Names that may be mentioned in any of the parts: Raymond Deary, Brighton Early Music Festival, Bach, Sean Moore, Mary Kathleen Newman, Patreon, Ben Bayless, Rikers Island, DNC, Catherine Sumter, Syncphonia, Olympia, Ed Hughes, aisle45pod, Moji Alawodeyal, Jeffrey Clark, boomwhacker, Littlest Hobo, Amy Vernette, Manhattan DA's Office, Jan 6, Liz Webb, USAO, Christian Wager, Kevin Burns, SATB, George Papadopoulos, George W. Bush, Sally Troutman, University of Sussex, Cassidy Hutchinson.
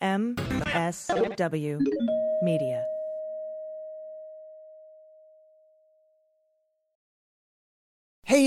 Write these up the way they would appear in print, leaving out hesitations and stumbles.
MSW Media. Hey,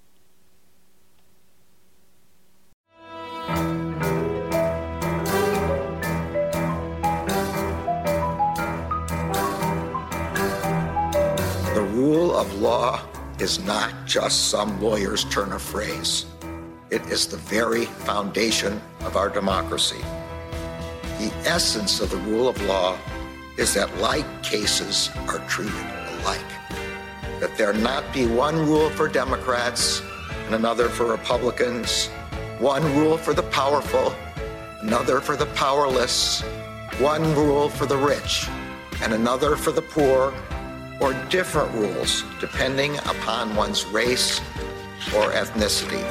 The rule of law is not just some lawyer's turn of phrase. It is the very foundation of our democracy. The essence of the rule of law is that like cases are treated alike. That there not be one rule for Democrats and another for Republicans, one rule for the powerful, another for the powerless, one rule for the rich, and another for the poor, or different rules depending upon one's race or ethnicity.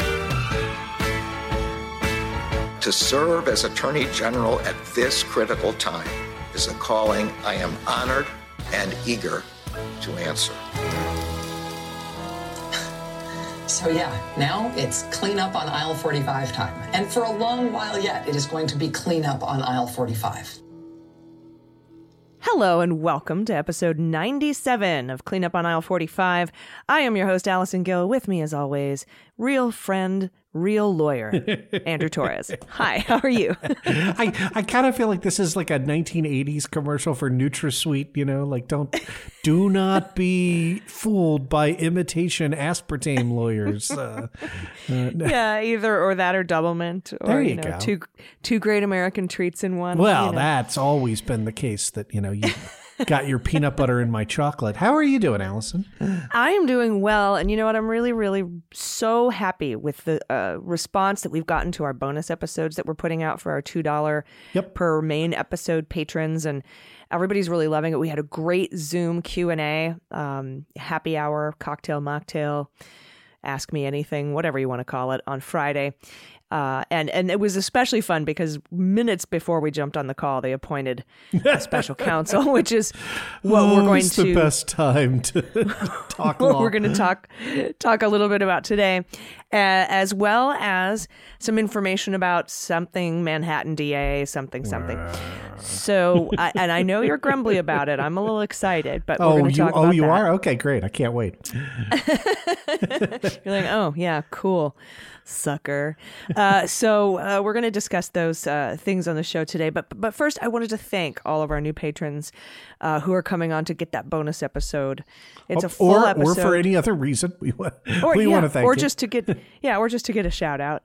To serve as Attorney General at this critical time is a calling I am honored and eager to answer. So yeah, now it's clean up on aisle 45 time. And for a long while yet, it is going to be clean up on aisle 45. Hello and welcome to episode 97 of Cleanup on Aisle 45. I am your host, Allison Gill. With me, as always, real friend, real lawyer, Andrew Torrez. Hi, how are you? I kind of feel like this is like a 1980s commercial for NutraSweet, you know, like do not be fooled by imitation aspartame lawyers. Yeah, either or that or Doublemint or there you know, go. Two great American treats in one. Well, you know. That's always been the case that, you know, you got your peanut butter in my chocolate. How are you doing, Allison? I am doing well. And you know what? I'm really, really so happy with the response that we've gotten to our bonus episodes that we're putting out for our $2 per main episode patrons. And everybody's really loving it. We had a great Zoom Q&A, happy hour, cocktail, mocktail, ask me anything, whatever you want to call it, on Friday. And it was especially fun because minutes before we jumped on the call, they appointed a special counsel, which is what we're going to. The best time to talk. What we're going to talk a little bit about today, as well as some information about something Manhattan DA, something. So, and I know you're grumbly about it. I'm a little excited, but we're going to talk about that. Oh, you are? Okay, great. I can't wait. You're like, oh yeah, cool. Sucker. So we're going to discuss those things on the show today. But first, I wanted to thank all of our new patrons who are coming on to get that bonus episode. It's a full episode. Or for any other reason. We want to thank you. Or just to get a shout out.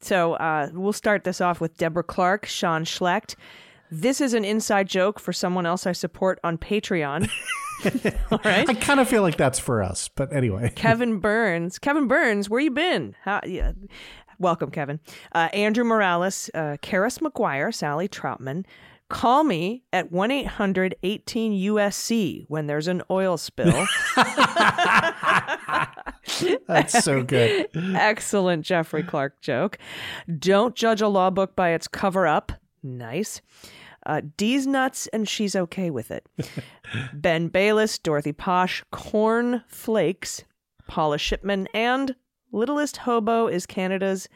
So we'll start this off with Deborah Clark, Sean Schlecht. This is an inside joke for someone else I support on Patreon. All right. I kind of feel like that's for us, but anyway. Kevin Burns, where you been? Welcome, Kevin. Andrew Morales, Karis McGuire, Sally Troutman. Call me at 1-800-18-USC when there's an oil spill. That's so good. Excellent Jeffrey Clark joke. Don't judge a law book by its cover up. Nice. D's nuts and she's okay with it. Ben Bayless, Dorothy Posh, Corn Flakes, Paula Shipman, and Littlest Hobo is Canada's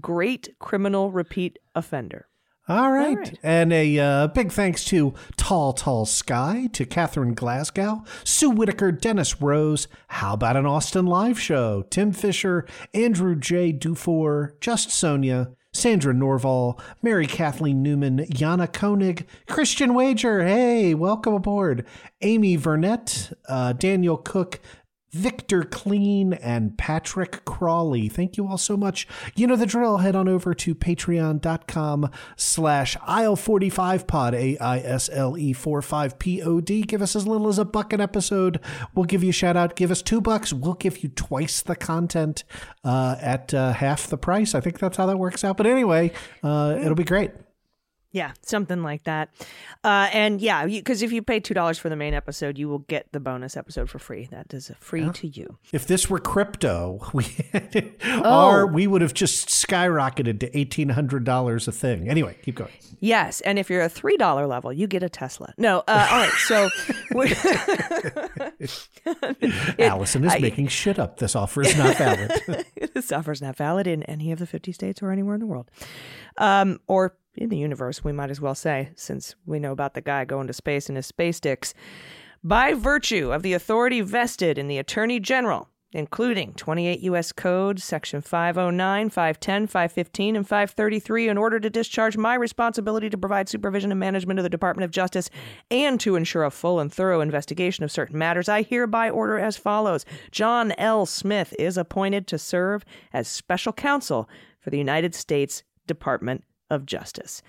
great criminal repeat offender. All right. And a big thanks to Tall, Tall Sky, to Katherine Glasgow, Sue Whitaker, Dennis Rose, How About an Austin Live Show, Tim Fisher, Andrew J. Dufour, Just Sonia, Sandra Norval, Mary Kathleen Newman, Jana Koenig, Christian Wager, hey, welcome aboard, Amy Vernette, Daniel Cook, Victor Clean, and Patrick Crawley. Thank you all so much. You know the drill. Head on over to patreon.com/aisle45pod, AISLE45POD. Give us as little as a buck an episode. We'll give you a shout out. Give us $2. We'll give you twice the content at half the price. I think that's how that works out. But anyway, it'll be great. Yeah, something like that. And yeah, because if you pay $2 for the main episode, you will get the bonus episode for free. That is free to you. If this were crypto, we would have just skyrocketed to $1,800 a thing. Anyway, keep going. Yes, and if you're a $3 level, you get a Tesla. No, all right, so... Allison is making shit up. This offer is not valid. This offer is not valid in any of the 50 states or anywhere in the world. Or... in the universe, we might as well say, since we know about the guy going to space in his space sticks. By virtue of the authority vested in the Attorney General, including 28 U.S. Code, Section 509, 510, 515, and 533, in order to discharge my responsibility to provide supervision and management of the Department of Justice and to ensure a full and thorough investigation of certain matters, I hereby order as follows. John L. Smith is appointed to serve as special counsel for the United States Department of Justice.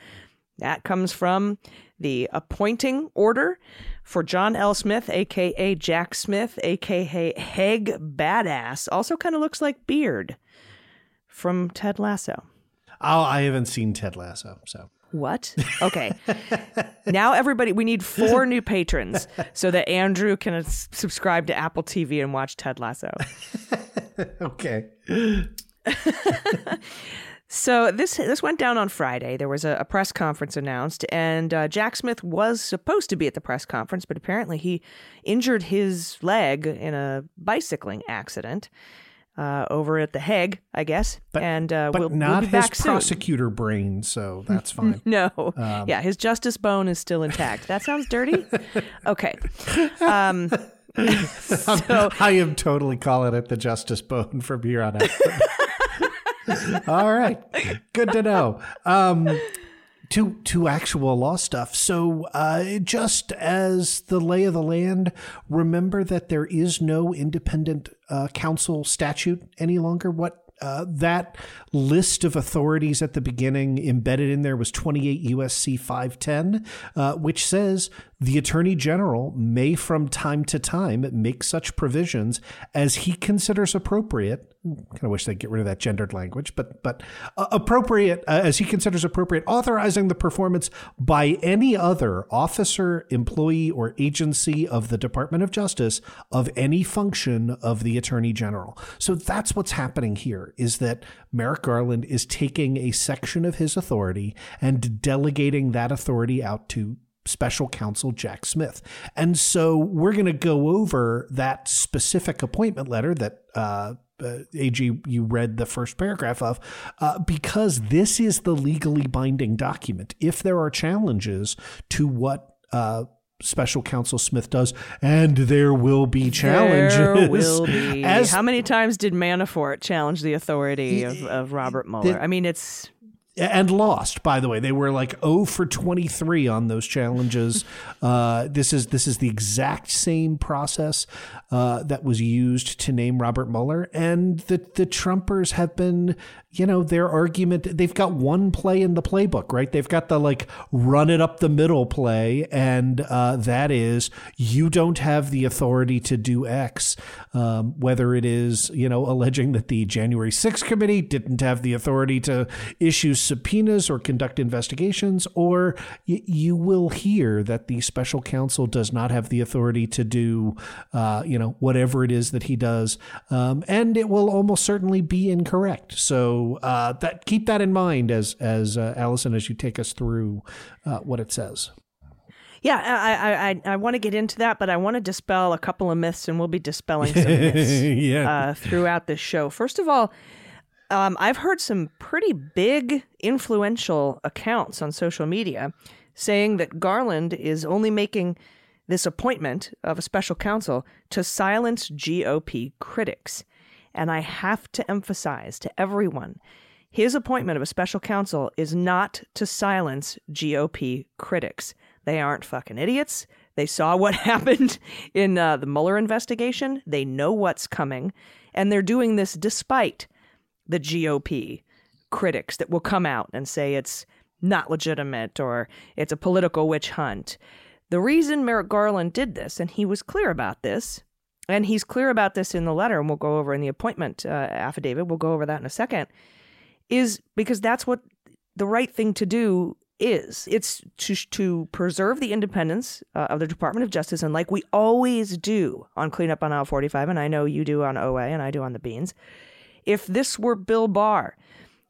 That comes from the appointing order for John L. Smith, a.k.a. Jack Smith, a.k.a. Heg Badass. Also kind of looks like Beard from Ted Lasso. Oh, I haven't seen Ted Lasso, so... What? Okay. Now everybody, we need 4 new patrons so that Andrew can subscribe to Apple TV and watch Ted Lasso. Okay. So this went down on Friday. There was a press conference announced, and Jack Smith was supposed to be at the press conference, but apparently he injured his leg in a bicycling accident over at the Hague, I guess. But not we'll be back his soon. Prosecutor brain, so that's fine. No. Yeah, his justice bone is still intact. That sounds dirty? Okay. So, I am totally calling it the justice bone from here on out. All right. Good to know. To actual law stuff. So just as the lay of the land, remember that there is no independent counsel statute any longer. What that list of authorities at the beginning embedded in there was 28 U.S.C. 510, which says the Attorney General may from time to time make such provisions as he considers appropriate. I kind of wish they'd get rid of that gendered language, but appropriate, as he considers appropriate, authorizing the performance by any other officer, employee, or agency of the Department of Justice of any function of the Attorney General. So that's what's happening here, is that Merrick Garland is taking a section of his authority and delegating that authority out to Special Counsel Jack Smith. And so we're going to go over that specific appointment letter that AG, you read the first paragraph of, because this is the legally binding document. If there are challenges to what Special Counsel Smith does, and there will be challenges. There will be. How many times did Manafort challenge the authority of Robert Mueller? It's... And lost, by the way. They were like 0 for 23 on those challenges. This is the exact same process that was used to name Robert Mueller. And the Trumpers have been, their argument, they've got one play in the playbook, right? They've got the run it up the middle play. And that is, you don't have the authority to do X, whether it is, alleging that the January 6th committee didn't have the authority to issue subpoenas or conduct investigations, or you will hear that the special counsel does not have the authority to do, whatever it is that he does. And it will almost certainly be incorrect. So that keep that in mind as Allison, as you take us through what it says. Yeah, I want to get into that, but I want to dispel a couple of myths, and we'll be dispelling some myths throughout this show. First of all, I've heard some pretty big influential accounts on social media saying that Garland is only making this appointment of a special counsel to silence GOP critics. And I have to emphasize to everyone, his appointment of a special counsel is not to silence GOP critics. They aren't fucking idiots. They saw what happened in the Mueller investigation. They know what's coming. And they're doing this despite the GOP critics that will come out and say it's not legitimate or it's a political witch hunt. The reason Merrick Garland did this, and he was clear about this, and he's clear about this in the letter, and we'll go over in the appointment affidavit, we'll go over that in a second, is because that's what the right thing to do is. It's to preserve the independence of the Department of Justice, and like we always do on Cleanup on Aisle 45, and I know you do on OA and I do on The Beans, if this were Bill Barr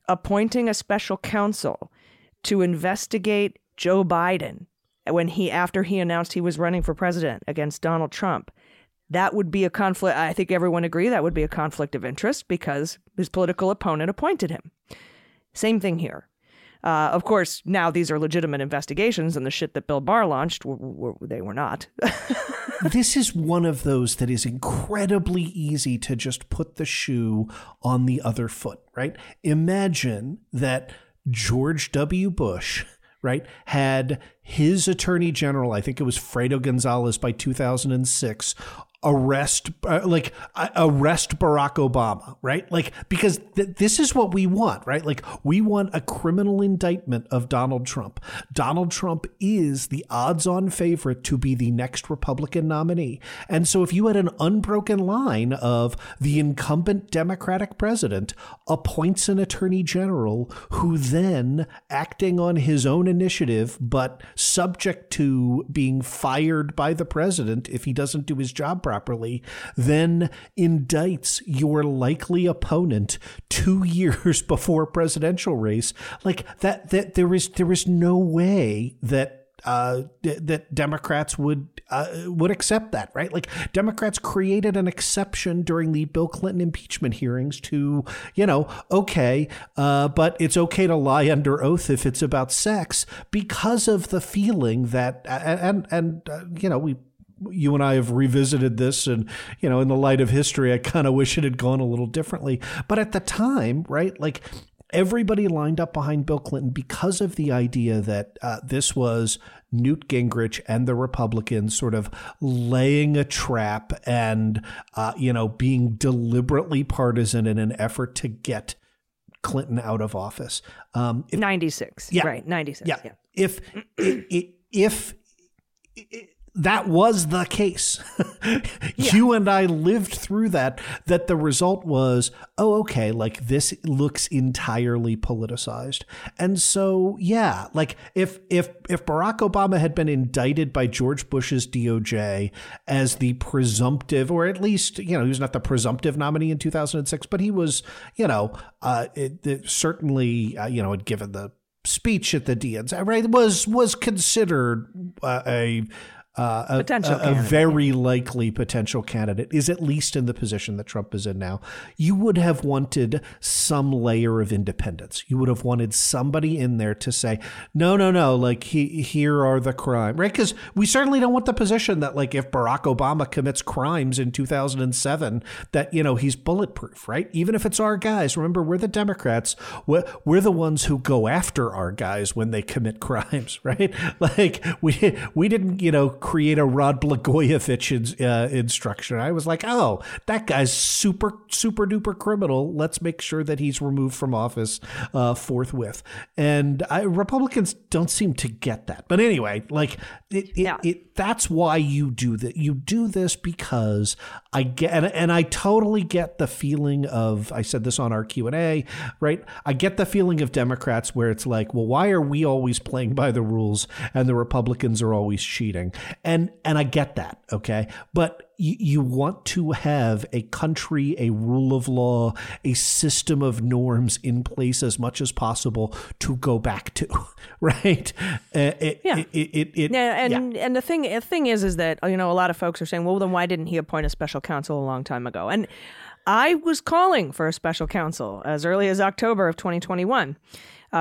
appointing a special counsel to investigate Joe Biden when he, after he announced he was running for president against Donald Trump, that would be a conflict. I think everyone agree that would be a conflict of interest because his political opponent appointed him. Same thing here. Of course, now these are legitimate investigations, and the shit that Bill Barr launched, they were not. This is one of those that is incredibly easy to just put the shoe on the other foot, right? Imagine that George W. Bush, right, had his attorney general, I think it was Fredo Gonzalez by 2006, arrest Barack Obama, right? Like, because this is what we want, right? Like, we want a criminal indictment of Donald Trump. Donald Trump is the odds-on favorite to be the next Republican nominee. And so if you had an unbroken line of the incumbent Democratic president appoints an attorney general who then, acting on his own initiative, but subject to being fired by the president if he doesn't do his job properly, then indicts your likely opponent 2 years before presidential race, like that there is no way that that Democrats would accept that, right? Like, Democrats created an exception during the Bill Clinton impeachment hearings to, but it's okay to lie under oath if it's about sex, because of the feeling that you and I have revisited this, and, in the light of history, I kind of wish it had gone a little differently. But at the time, right, like, everybody lined up behind Bill Clinton because of the idea that this was Newt Gingrich and the Republicans sort of laying a trap and, being deliberately partisan in an effort to get Clinton out of office. 96. Yeah. Right. 96. Yeah. If that was the case. You and I lived through that the result was, this looks entirely politicized. And so, if Barack Obama had been indicted by George Bush's DOJ as the presumptive, or at least, he was not the presumptive nominee in 2006, but he was, certainly, had given the speech at the DNC, right, was considered a very likely potential candidate, is at least in the position that Trump is in now. You would have wanted some layer of independence. You would have wanted somebody in there to say, no, like, here are the crime, right? Because we certainly don't want the position that, like, if Barack Obama commits crimes in 2007, that, he's bulletproof, right? Even if it's our guys, remember, we're the Democrats. We're the ones who go after our guys when they commit crimes, right? Like, we didn't, create a Rod Blagojevich instruction. I was like, oh, that guy's super, super duper criminal. Let's make sure that he's removed from office forthwith. And Republicans don't seem to get that. But anyway, like, that's why you do that. You do this because I get, and I totally get the feeling of, I said this on our Q&A, right? I get the feeling of Democrats where it's like, well, why are we always playing by the rules and the Republicans are always cheating? And I get that, okay? But you want to have a country, a rule of law, a system of norms in place as much as possible to go back to, right? And the thing is that, a lot of folks are saying, well, then why didn't he appoint a special counsel a long time ago? And I was calling for a special counsel as early as October of 2021.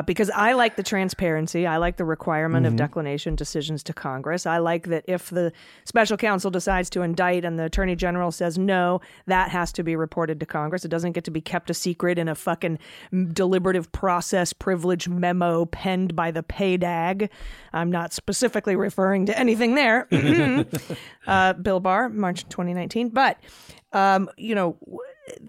Because I like the transparency. I like the requirement of declination decisions to Congress. I like that if the special counsel decides to indict and the attorney general says no, that has to be reported to Congress. It doesn't get to be kept a secret in a fucking deliberative process privilege memo penned by the PAYDAG. I'm not specifically referring to anything there. Bill Barr, March 2019. But,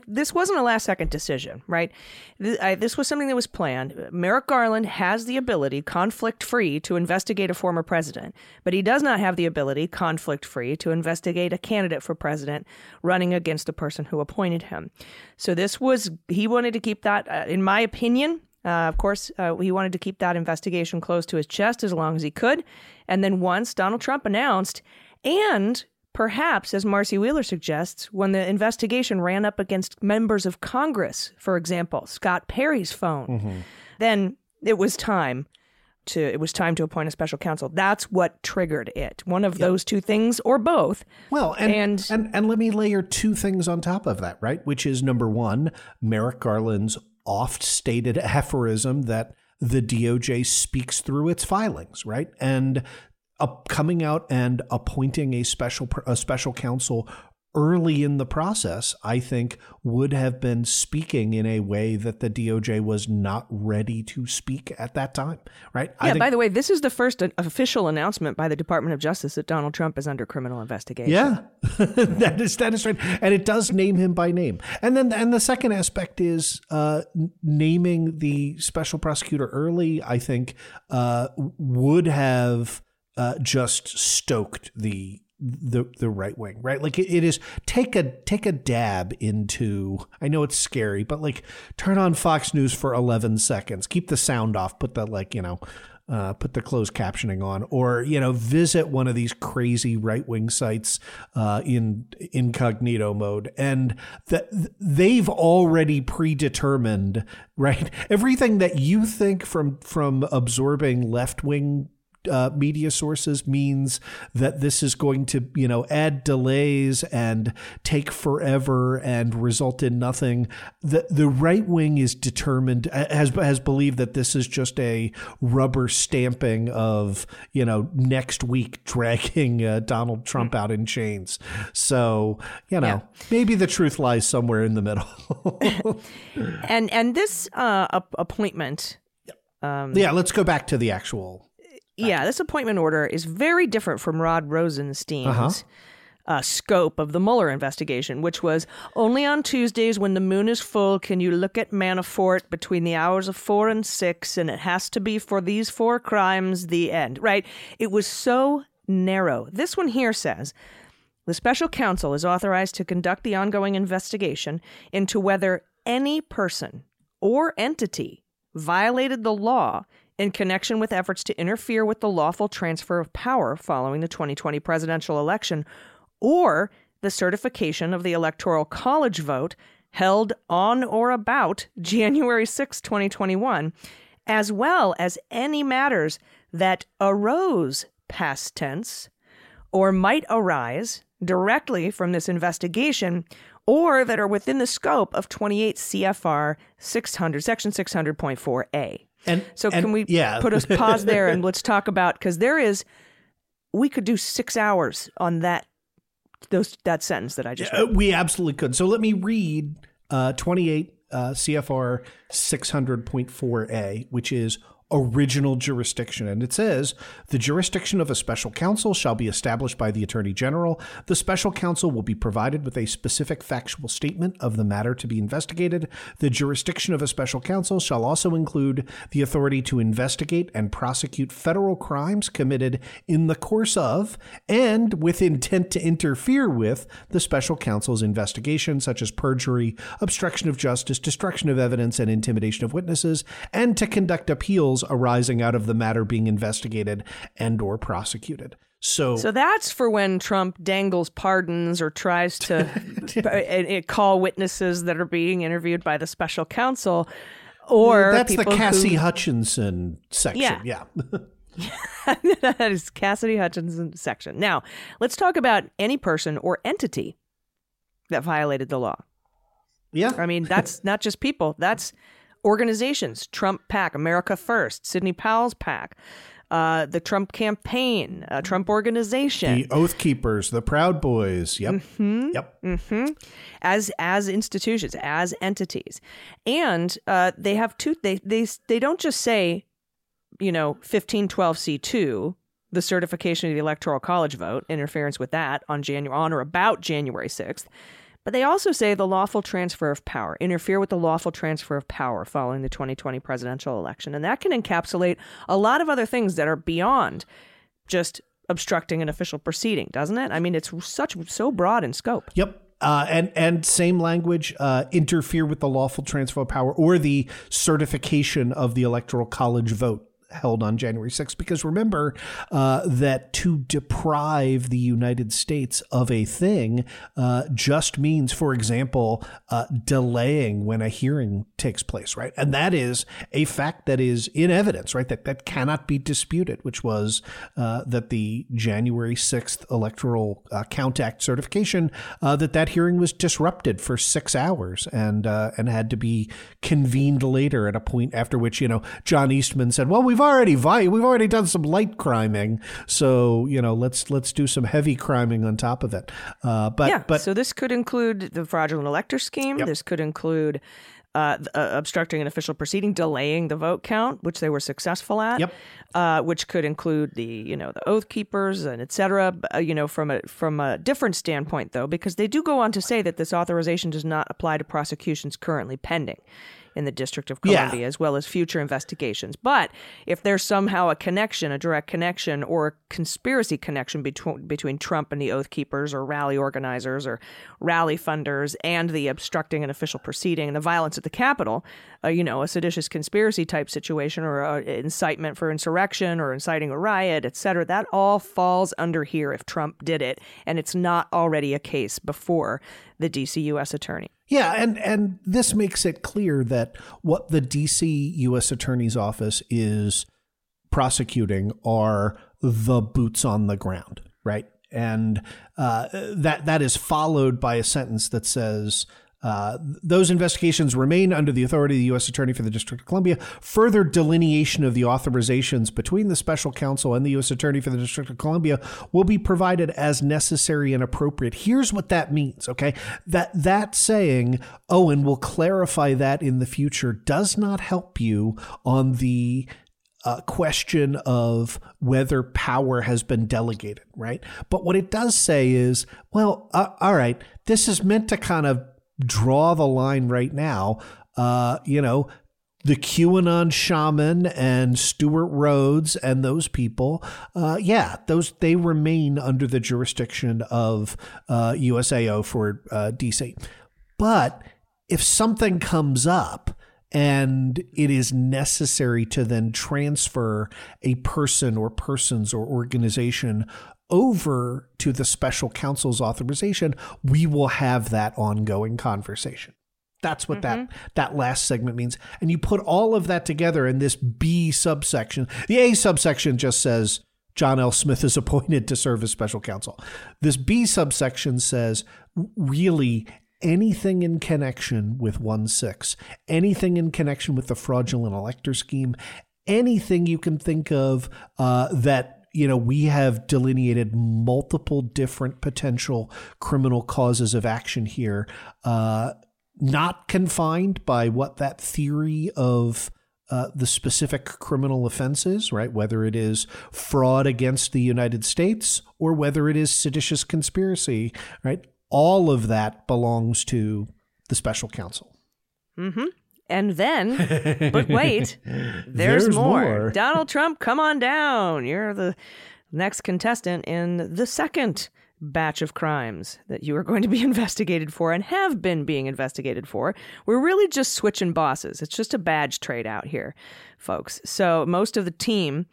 this wasn't a last-second decision, right? This was something that was planned. Merrick Garland has the ability, conflict-free, to investigate a former president, but he does not have the ability, conflict-free, to investigate a candidate for president running against the person who appointed him. So he wanted to keep that, in my opinion, Of course, he wanted to keep that investigation close to his chest as long as he could. And then once Donald Trump announced, and perhaps, as Marcy Wheeler suggests, when the investigation ran up against members of Congress, for example, Scott Perry's phone, then it was time to appoint a special counsel. That's what triggered it. One of those two things or both. Well, and let me layer two things on top of that, right? Which is, number one, Merrick Garland's oft-stated aphorism that the DOJ speaks through its filings, right? And coming out and appointing a special counsel early in the process, I think, would have been speaking in a way that the DOJ was not ready to speak at that time, right? Yeah, by the way, this is the first official announcement by the Department of Justice that Donald Trump is under criminal investigation. Yeah, that is right. And it does name him by name. And then the second aspect is naming the special prosecutor early, I think, would have just stoked the right wing, right? Like it is take a dab into, I know it's scary, but like turn on Fox News for 11 seconds, keep the sound off, put the put the closed captioning on, or, visit one of these crazy right wing sites in incognito mode. And they've already predetermined, right? Everything that you think from absorbing left wing media sources means that this is going to, add delays and take forever and result in nothing. The right wing is determined, has believed that this is just a rubber stamping of, next week dragging Donald Trump out in chains. So, maybe the truth lies somewhere in the middle. and this appointment. Let's go back to the actual. Yeah, this appointment order is very different from Rod Rosenstein's scope of the Mueller investigation, which was only on Tuesdays when the moon is full can you look at Manafort between the hours of 4 and 6, and it has to be for these 4 crimes, the end, right? It was so narrow. This one here says, the special counsel is authorized to conduct the ongoing investigation into whether any person or entity violated the law in connection with efforts to interfere with the lawful transfer of power following the 2020 presidential election or the certification of the Electoral College vote held on or about January 6, 2021, as well as any matters that arose past tense or might arise directly from this investigation or that are within the scope of 28 CFR 600, Section 600.4A. Put a pause there and let's talk about, because we could do 6 hours on that sentence that I just read. We absolutely could. So let me read 28 CFR 600.4A, which is original jurisdiction. And it says, the jurisdiction of a special counsel shall be established by the Attorney General. The special counsel will be provided with a specific factual statement of the matter to be investigated. The jurisdiction of a special counsel shall also include the authority to investigate and prosecute federal crimes committed in the course of and with intent to interfere with the special counsel's investigation, such as perjury, obstruction of justice, destruction of evidence, and intimidation of witnesses, and to conduct appeals arising out of the matter being investigated and or prosecuted. So that's for when Trump dangles pardons or tries to call witnesses that are being interviewed by the special counsel, or that's the Cassie Hutchinson section. Yeah. That is Cassidy Hutchinson section. Now, let's talk about any person or entity that violated the law. Yeah. I mean, that's not just people. That's organizations, Trump PAC, America First, Sidney Powell's PAC, the Trump Campaign, Trump Organization. The Oath Keepers, the Proud Boys. Yep. Mm-hmm. Yep. Mm-hmm. As institutions, as entities. And they have they don't just say, 1512C2, the certification of the Electoral College vote, interference with that on or about January 6th. But they also say the lawful transfer of power, interfere with the lawful transfer of power following the 2020 presidential election. And that can encapsulate a lot of other things that are beyond just obstructing an official proceeding, doesn't it? I mean, it's so broad in scope. Yep. And same language, interfere with the lawful transfer of power or the certification of the Electoral College vote held on January 6th. Because remember that to deprive the United States of a thing just means, for example, delaying when a hearing takes place, right? And that is a fact that is in evidence, right? That cannot be disputed, which was that the January 6th Electoral Count Act certification, that hearing was disrupted for 6 hours and had to be convened later at a point after which, you know, John Eastman said, well, we've already done some light criming, so you know let's do some heavy criming on top of it. So this could include the fraudulent elector scheme. Yep. This could include obstructing an official proceeding, delaying the vote count, which they were successful at. Yep. Which could include the Oath Keepers and et cetera. From a different standpoint though, because they do go on to say that this authorization does not apply to prosecutions currently pending in the District of Columbia, yeah, as well as future investigations. But if there's somehow a direct connection or a conspiracy connection between Trump and the Oath Keepers or rally organizers or rally funders and the obstructing an official proceeding and the violence at the Capitol, a seditious conspiracy type situation or incitement for insurrection or inciting a riot, et cetera, that all falls under here if Trump did it and it's not already a case before the D.C. U.S. attorney. Yeah, and this makes it clear that what the D.C. U.S. Attorney's Office is prosecuting are the boots on the ground, right? And that is followed by a sentence that says, those investigations remain under the authority of the U.S. Attorney for the District of Columbia. Further delineation of the authorizations between the special counsel and the U.S. Attorney for the District of Columbia will be provided as necessary and appropriate. Here's what that means, okay? That saying, oh, and we'll clarify that in the future, does not help you on the question of whether power has been delegated, right? But what it does say is, well, all right, this is meant to kind of draw the line right now. The QAnon shaman and Stuart Rhodes and those people, they remain under the jurisdiction of USAO for DC. But if something comes up and it is necessary to then transfer a person or persons or organization over to the special counsel's authorization, we will have that ongoing conversation. That's what that last segment means. And you put all of that together in this B subsection. The A subsection just says John L. Smith is appointed to serve as special counsel. This B subsection says really anything in connection with 1-6, anything in connection with the fraudulent elector scheme, anything you can think of that we have delineated multiple different potential criminal causes of action here, not confined by what that theory of the specific criminal offense is, right? Whether it is fraud against the United States or whether it is seditious conspiracy, right? All of that belongs to the special counsel. Mm-hmm. And then, but wait, there's more. Donald Trump, come on down. You're the next contestant in the second batch of crimes that you are going to be investigated for and have been being investigated for. We're really just switching bosses. It's just a badge trade out here, folks. So most of the team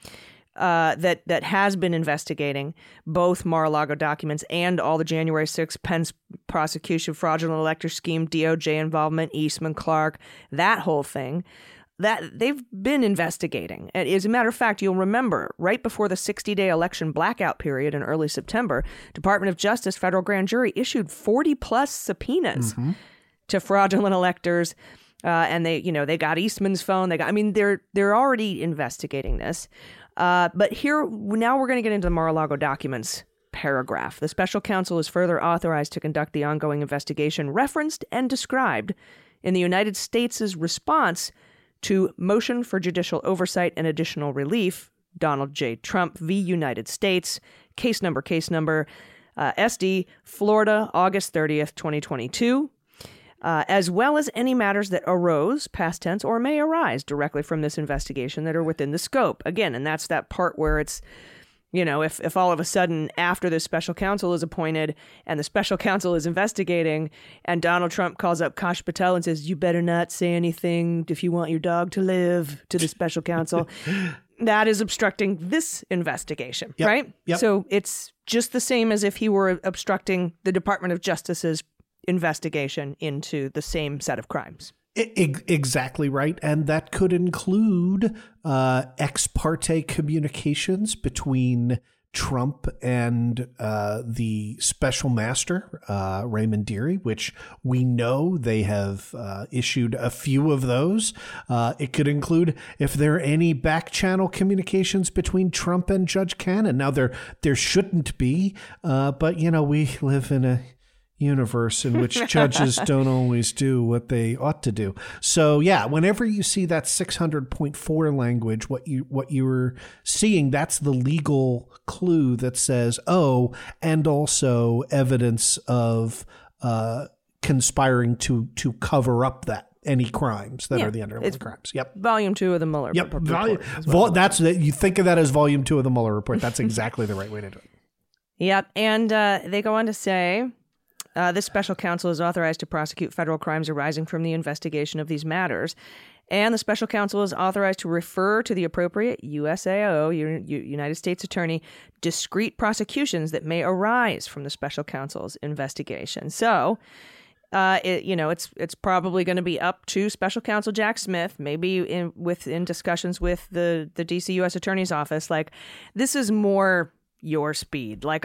that has been investigating both Mar-a-Lago documents and all the January 6th Pence prosecution, fraudulent elector scheme, DOJ involvement, Eastman Clark, that whole thing, that they've been investigating. And as a matter of fact, you'll remember right before the 60-day election blackout period in early September, Department of Justice federal grand jury issued 40-plus subpoenas to fraudulent electors. And they got Eastman's phone. They're already investigating this. But here, now we're going to get into the Mar-a-Lago documents paragraph. The special counsel is further authorized to conduct the ongoing investigation referenced and described in the United States' response to motion for judicial oversight and additional relief, Donald J. Trump v. United States, case number, SD, Florida, August 30th, 2022. As well as any matters that arose, past tense, or may arise directly from this investigation that are within the scope. Again, and that's that part where it's You know, if all of a sudden after the special counsel is appointed and the special counsel is investigating and Donald Trump calls up Kash Patel and says, you better not say anything if you want your dog to live to the special counsel, that is obstructing this investigation, yep, right? Yep. So it's just the same as if he were obstructing the Department of Justice's investigation into the same set of crimes. Exactly right. And that could include ex parte communications between Trump and the special master, Raymond Deary, which we know they have issued a few of those. It could include if there are any back channel communications between Trump and Judge Cannon. Now, there shouldn't be, but, you know, we live in a universe in which judges don't always do what they ought to do. So yeah, whenever you see that 600.4 language, what you were seeing, that's the legal clue that says, oh, and also evidence of conspiring to cover up that any crimes that are the underlying crimes. Yep. Volume 2 of the Mueller report. You think of that as volume 2 of the Mueller report. That's exactly the right way to do it. Yep. And they go on to say, this special counsel is authorized to prosecute federal crimes arising from the investigation of these matters. And the special counsel is authorized to refer to the appropriate USAO, United States Attorney, discrete prosecutions that may arise from the special counsel's investigation. So, it's probably going to be up to special counsel Jack Smith, maybe in discussions with the D.C. U.S. Attorney's Office. Like, this is more your speed. Like,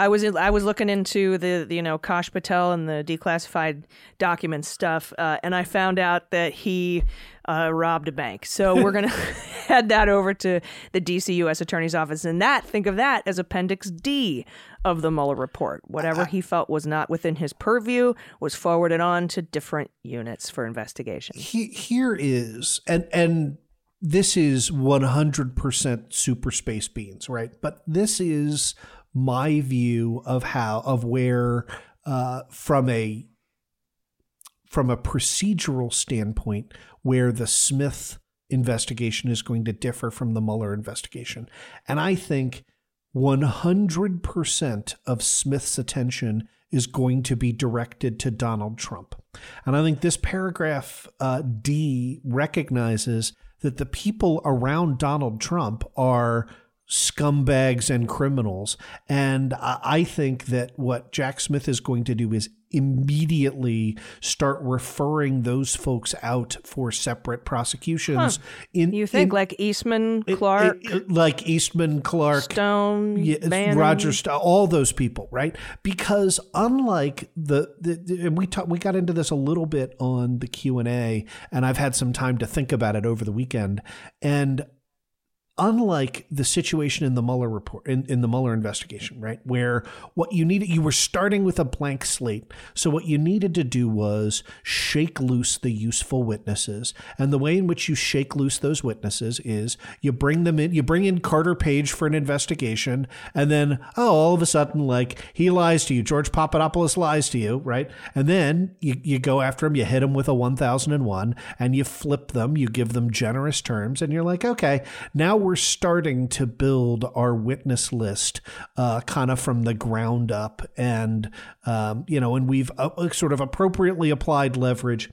I was looking into the Kash Patel and the declassified documents stuff, and I found out that he robbed a bank. So we're going to head that over to the D.C. U.S. Attorney's Office. And think of that as Appendix D of the Mueller report. Whatever he felt was not within his purview was forwarded on to different units for investigation. Here is, and this is 100% super space beans, right? But this is my view of where from a procedural standpoint, where the Smith investigation is going to differ from the Mueller investigation. And I think 100% of Smith's attention is going to be directed to Donald Trump. And I think this paragraph D recognizes that the people around Donald Trump are scumbags and criminals. And I think that what Jack Smith is going to do is immediately start referring those folks out for separate prosecutions. Like Eastman, Clark? Like Eastman, Clark, Stone, Roger Stone, all those people, right? Because unlike and we got into this a little bit on the Q&A, and I've had some time to think about it over the weekend. And unlike the situation in the Mueller report, in the Mueller investigation, right, where what you needed, you were starting with a blank slate. So what you needed to do was shake loose the useful witnesses. And the way in which you shake loose those witnesses is you bring them in, you bring in Carter Page for an investigation. And then, all of a sudden, like, he lies to you. George Papadopoulos lies to you, right? And then you go after him, you hit him with a 1001, and you flip them, you give them generous terms, and you're like, okay, now we're starting to build our witness list kind of from the ground up. And, and we've sort of appropriately applied leverage.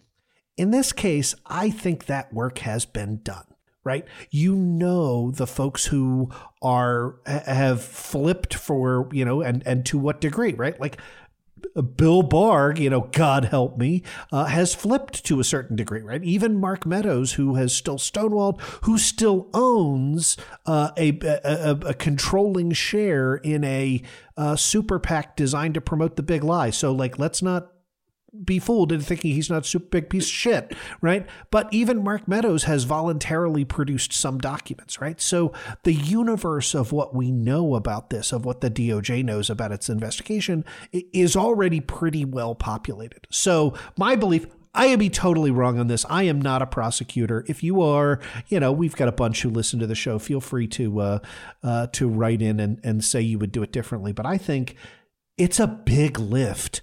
In this case, I think that work has been done, right? You know, the folks who have flipped for, and to what degree, right? Like, Bill Barr, God help me, has flipped to a certain degree, right? Even Mark Meadows, who has still stonewalled, who still owns a controlling share in a super PAC designed to promote the big lie. So, like, let's not be fooled into thinking he's not a super big piece of shit, right? But even Mark Meadows has voluntarily produced some documents, right? So the universe of what we know about this, of what the DOJ knows about its investigation, is already pretty well populated. So my belief, I am totally wrong on this. I am not a prosecutor. If you are, we've got a bunch who listen to the show. Feel free to write in and say you would do it differently. But I think it's a big lift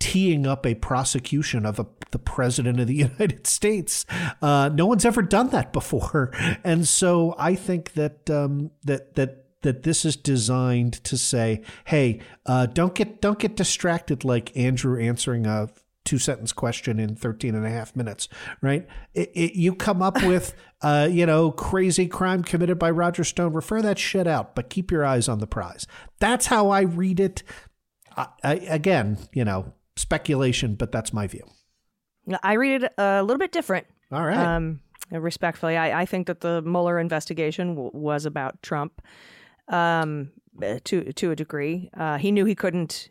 teeing up a prosecution of the president of the United States. No one's ever done that before. And so I think that that this is designed to say, hey, don't get distracted like Andrew answering a 2-sentence question in 13 and a half minutes, right? You come up with, crazy crime committed by Roger Stone, refer that shit out, but keep your eyes on the prize. That's how I read it. I, again, speculation, but that's my view. I read it a little bit different. All right. Respectfully, I think that the Mueller investigation was about Trump to a degree. He knew he couldn't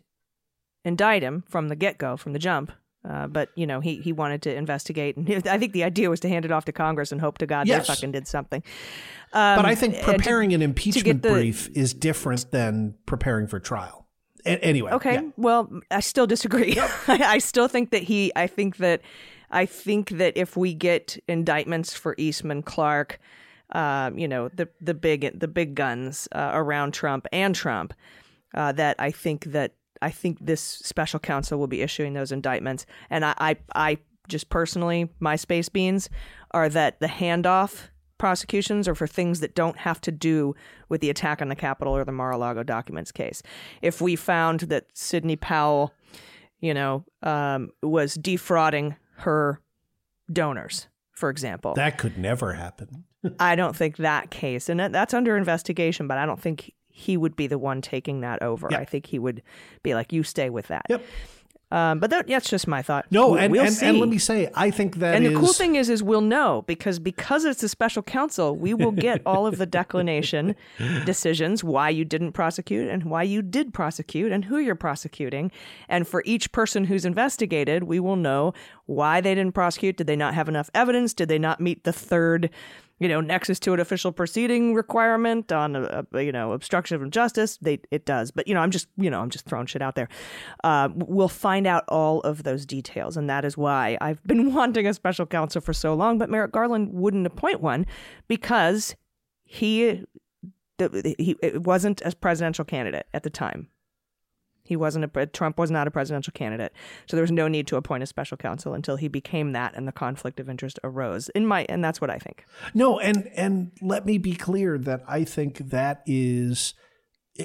indict him from the get-go, from the jump. But he wanted to investigate. And I think the idea was to hand it off to Congress and hope to God they fucking did something. But I think preparing an impeachment brief is different than preparing for trial. Anyway. Okay. Yeah. Well, I still disagree. Yep. I still think that I think that if we get indictments for Eastman, Clark, the big guns around Trump and Trump, I think this special counsel will be issuing those indictments. And I just personally, my space beans are that the handoff prosecutions are for things that don't have to do with the attack on the Capitol or the Mar-a-Lago documents case. If we found that Sidney Powell, was defrauding her donors, for example. That could never happen. I don't think that case, and that's under investigation, but I don't think he would be the one taking that over. Yep. I think he would be like, you stay with that. Yep. But that's just my thought. No, we'll let me say, I think that and the cool thing is we'll know because it's a special counsel, we will get all of the declination decisions, why you didn't prosecute and why you did prosecute and who you're prosecuting. And for each person who's investigated, we will know why they didn't prosecute. Did they not have enough evidence? Did they not meet the third, nexus to an official proceeding requirement on, obstruction of justice? It does. But, I'm just throwing shit out there. We'll find out all of those details. And that is why I've been wanting a special counsel for so long. But Merrick Garland wouldn't appoint one because he wasn't a presidential candidate at the time. Trump was not a presidential candidate. So there was no need to appoint a special counsel until he became that and the conflict of interest arose. And that's what I think. No, and let me be clear that I think that is,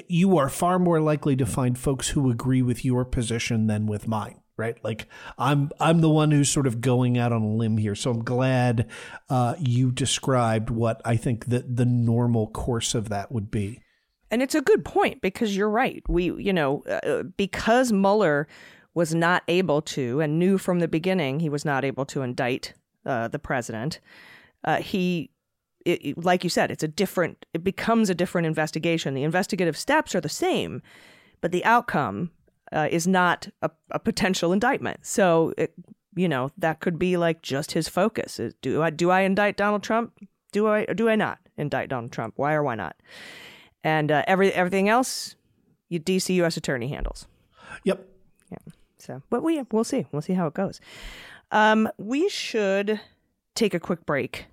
you are far more likely to find folks who agree with your position than with mine, right? Like I'm the one who's sort of going out on a limb here. So I'm glad you described what I think that the normal course of that would be. And it's a good point because you're right. Because Mueller was not able to and knew from the beginning he was not able to indict the president. Like you said, it becomes a different investigation. The investigative steps are the same, but the outcome is not a potential indictment. So, that could be like just his focus. Do I indict Donald Trump? Do I or do I not indict Donald Trump? Why or why not? And everything else, your D.C. U.S. attorney handles. Yep. Yeah. So, but we'll see. We'll see how it goes. We should take a quick break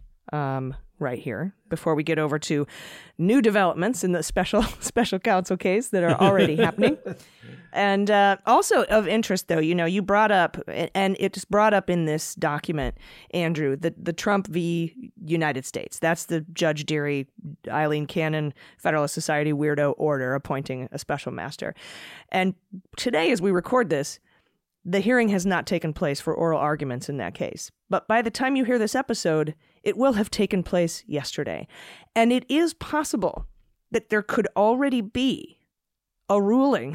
right here before we get over to new developments in the special counsel case that are already happening. And also of interest, though, you brought up, and it's brought up in this document, Andrew, the Trump v. United States. That's the Judge Deary, Eileen Cannon, Federalist Society weirdo order appointing a special master. And today, as we record this, the hearing has not taken place for oral arguments in that case. But by the time you hear this episode, it will have taken place yesterday. And it is possible that there could already be a ruling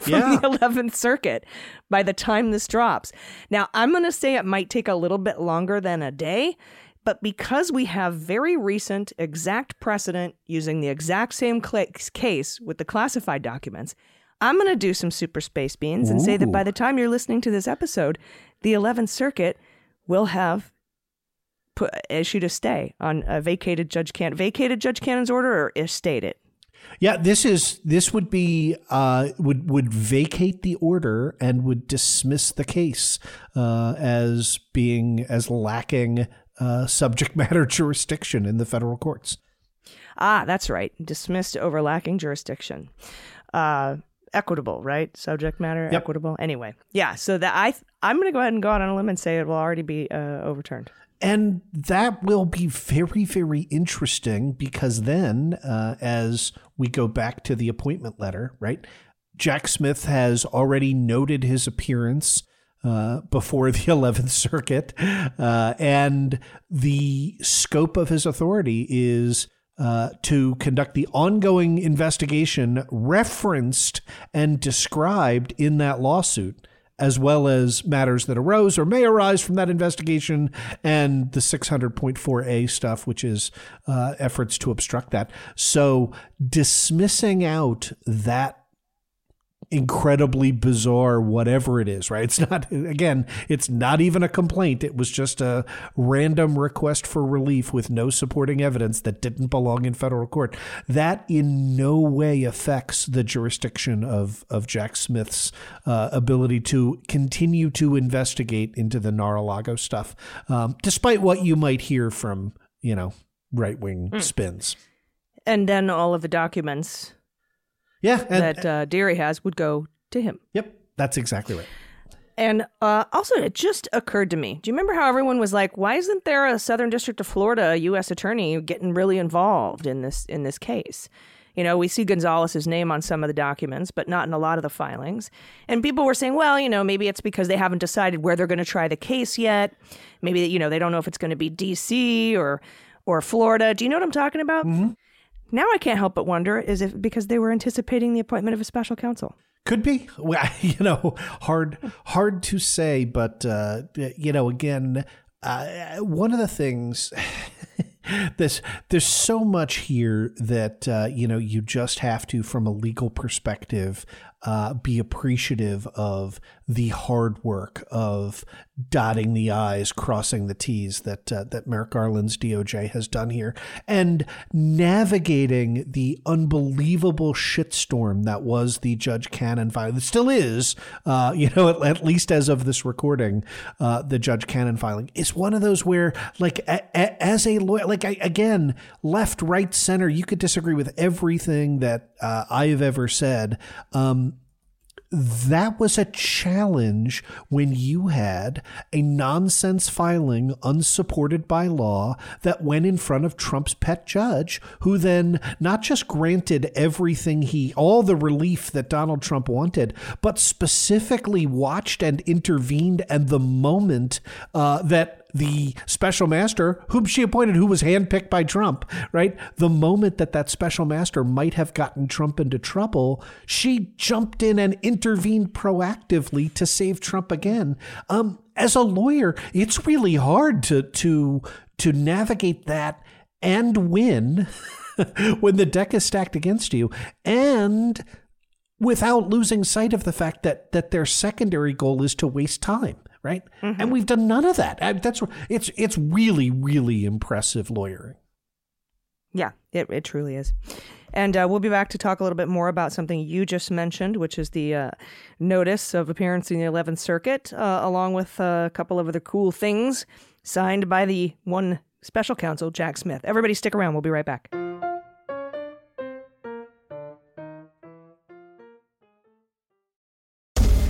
from the 11th Circuit by the time this drops. Now, I'm going to say it might take a little bit longer than a day, but because we have very recent exact precedent using the exact same case with the classified documents, I'm going to do some super space beans and say that by the time you're listening to this episode, the 11th Circuit will have issued a stay on a vacated Judge Cannon's order or stayed it. Yeah, this would vacate the order and would dismiss the case as being as lacking subject matter jurisdiction in the federal courts. Ah, that's right. Dismissed over lacking jurisdiction. Equitable, right? Subject matter, yep. Equitable. Anyway, yeah. So that I'm going to go ahead and go out on a limb and say it will already be overturned. And that will be very, very interesting, because then as we go back to the appointment letter, right, Jack Smith has already noted his appearance before the 11th Circuit, and the scope of his authority is to conduct the ongoing investigation referenced and described in that lawsuit, as well as matters that arose or may arise from that investigation, and the 600.4a stuff, which is efforts to obstruct that. So dismissing out that incredibly bizarre whatever it is, right? It's not, again, it's not even a complaint. It was just a random request for relief with no supporting evidence that didn't belong in federal court. That in no way affects the jurisdiction of Jack Smith's ability to continue to investigate into the Mar-a-Lago stuff, despite what you might hear from, you know, right-wing spins. And then all of the documents... Yeah, and, that Deary has would go to him. Yep, that's exactly right. And also, it just occurred to me. Do you remember how everyone was like, "Why isn't there a Southern District of Florida U.S. attorney getting really involved in this case?" You know, we see Gonzalez's name on some of the documents, but not in a lot of the filings. And people were saying, well, you know, maybe it's because they haven't decided where they're going to try the case yet. Maybe, you know, they don't know if it's going to be D.C. or Florida. Do you know what I'm talking about? Mm-hmm. Now I can't help but wonder, is it because they were anticipating the appointment of a special counsel? Could be. Well, you know, hard to say. But, you know, again, one of the things, there's so much here that, you know, you just have to, from a legal perspective, be appreciative of the hard work of dotting the I's, crossing the T's that that Merrick Garland's DOJ has done here, and navigating the unbelievable shitstorm that was the Judge Cannon filing. It still is, you know, at least as of this recording, the Judge Cannon filing is one of those where, like, as a lawyer, like, again, left, right, center, you could disagree with everything that I have ever said. That was a challenge when you had a nonsense filing unsupported by law that went in front of Trump's pet judge, who then not just granted everything all the relief that Donald Trump wanted, but specifically watched and intervened at the moment that the special master, whom she appointed, who was handpicked by Trump, right? The moment that special master might have gotten Trump into trouble, she jumped in and intervened proactively to save Trump again. As a lawyer, it's really hard to navigate that and win when the deck is stacked against you, and without losing sight of the fact that their secondary goal is to waste time. Right. Mm-hmm. And we've done none of that. It's really, really impressive lawyering. Yeah, it truly is. And we'll be back to talk a little bit more about something you just mentioned, which is the notice of appearance in the 11th Circuit, along with a couple of other cool things signed by the one special counsel, Jack Smith. Everybody stick around. We'll be right back.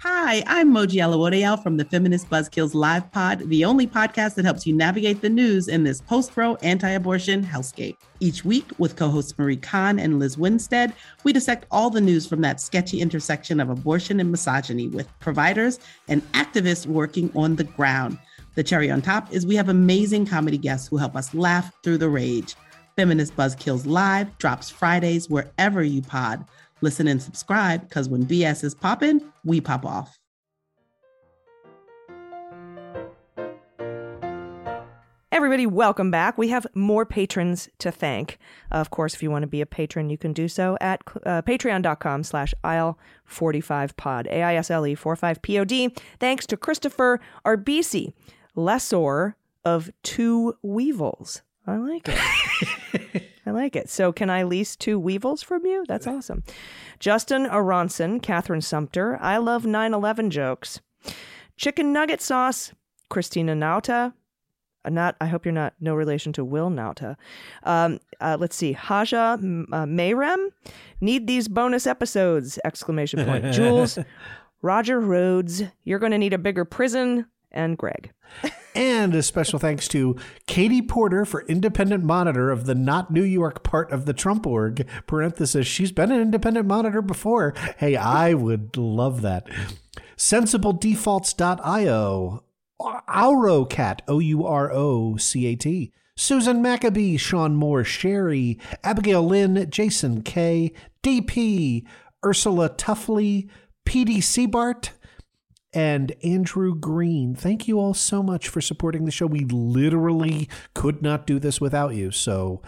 Hi, I'm Moji Alawodeyal from the Feminist Buzzkills Live Pod, the only podcast that helps you navigate the news in this post-Roe anti-abortion hellscape. Each week, with co-hosts Marie Khan and Liz Winstead, we dissect all the news from that sketchy intersection of abortion and misogyny with providers and activists working on the ground. The cherry on top is we have amazing comedy guests who help us laugh through the rage. Feminist Buzzkills Live drops Fridays wherever you pod. Listen and subscribe, because when BS is popping, we pop off. Everybody, welcome back. We have more patrons to thank. Of course, if you want to be a patron, you can do so at patreon.com/aisle45pod, AISLE45POD. Thanks to Christopher Arbisi, lessor of two weevils. I like it. I like it. So can I lease 2 weevils from you? That's awesome. Justin Aronson, Catherine Sumter. I love 9/11 jokes. Chicken nugget sauce, Christina Nauta. I hope you're not no relation to Will Nauta. Let's see. Haja Mayrem. Need these bonus episodes! ! Jules, Roger Rhodes. You're going to need a bigger prison. And Greg. And a special thanks to Katie Porter for independent monitor of the not New York part of the Trump org. .. She's been an independent monitor before. Hey, I would love that. SensibleDefaults.io. Aurocat, Ourocat. Susan Maccabee, Sean Moore, Sherry, Abigail Lynn, Jason K, DP, Ursula Tuffley, P.D. Sebart, and Andrew Green. Thank you all so much for supporting the show. We literally could not do this without you. So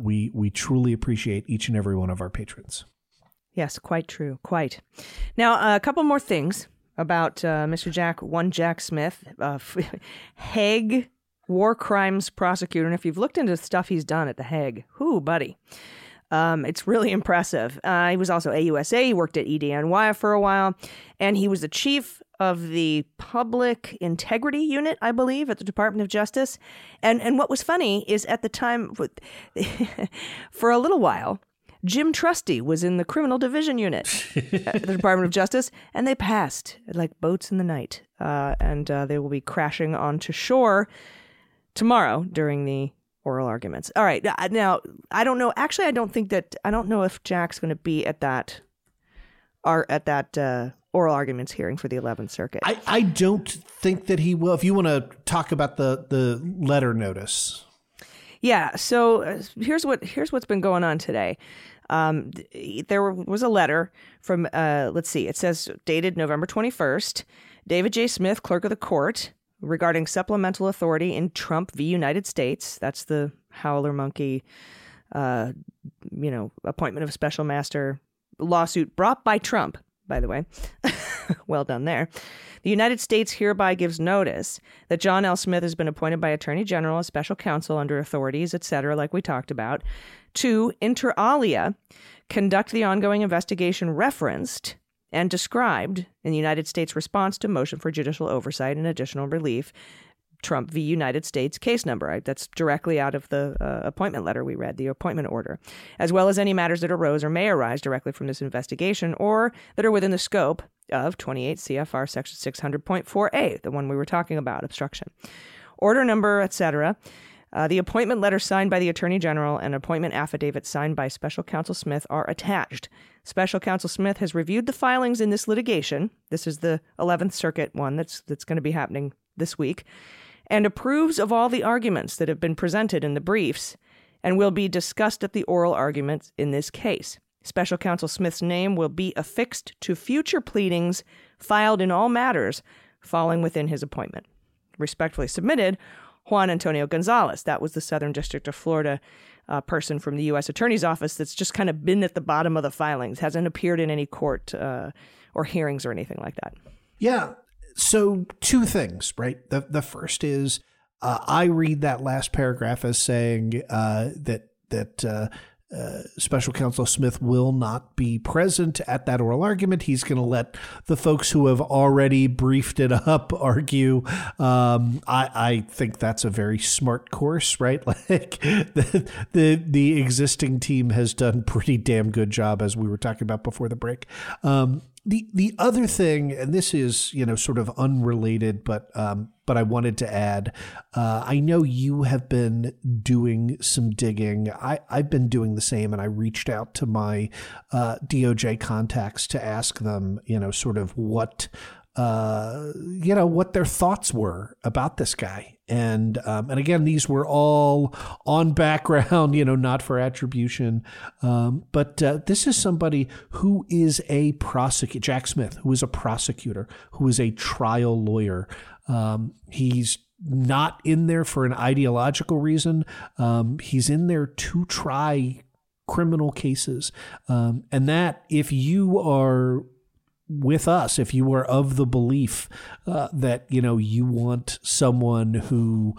we truly appreciate each and every one of our patrons. Yes, quite true. Quite. Now, a couple more things about Mr. Jack Smith, Hague war crimes prosecutor. And if you've looked into stuff he's done at the Hague, whoo, buddy. It's really impressive. He was also AUSA. He worked at EDNY for a while. And he was the chief of the Public Integrity Unit, I believe, at the Department of Justice. And what was funny is at the time, for a little while, Jim Trustee was in the Criminal Division Unit at the Department of Justice. And they passed like boats in the night. And they will be crashing onto shore tomorrow during the oral arguments. All right. Now, I don't know. Actually, I don't know if Jack's going to be at that oral arguments hearing for the 11th Circuit. I don't think that he will. If you want to talk about the letter notice. Yeah. So here's what's been going on today. There was a letter from, let's see, it says dated November 21st, David J. Smith, clerk of the court, regarding supplemental authority in Trump v. United States. That's the howler monkey, appointment of a special master lawsuit brought by Trump, by the way. Well done there. The United States hereby gives notice that John L. Smith has been appointed by Attorney General as special counsel under authorities, etc., like we talked about, to, inter alia, conduct the ongoing investigation referenced and described in the United States response to motion for judicial oversight and additional relief, Trump v. United States case number. That's directly out of the appointment letter we read, the appointment order, as well as any matters that arose or may arise directly from this investigation or that are within the scope of 28 CFR section 600.4A, the one we were talking about, obstruction. Order number, etc. The appointment letter signed by the Attorney General and appointment affidavit signed by Special Counsel Smith are attached. Special Counsel Smith has reviewed the filings in this litigation. This is the 11th Circuit one that's going to be happening this week, and approves of all the arguments that have been presented in the briefs and will be discussed at the oral arguments in this case. Special Counsel Smith's name will be affixed to future pleadings filed in all matters falling within his appointment. Respectfully submitted, Juan Antonio Gonzalez. That was the Southern District of Florida person from the U.S. Attorney's Office that's just kind of been at the bottom of the filings, hasn't appeared in any court or hearings or anything like that. Yeah. So 2 things, right? The first is I read that last paragraph as saying that Special Counsel Smith will not be present at that oral argument. He's going to let the folks who have already briefed it up argue. I think that's a very smart course, right? Like the existing team has done pretty damn good job, as we were talking about before the break. The other thing, and this is, sort of unrelated, but I wanted to add, I know you have been doing some digging. I've been doing the same, and I reached out to my DOJ contacts to ask them, sort of what their thoughts were about this guy. And again, these were all on background, not for attribution. But this is somebody who is a prosecutor, Jack Smith, who is a prosecutor, who is a trial lawyer. He's not in there for an ideological reason. He's in there to try criminal cases. And that if you are with us if you were of the belief that, you know, you want someone who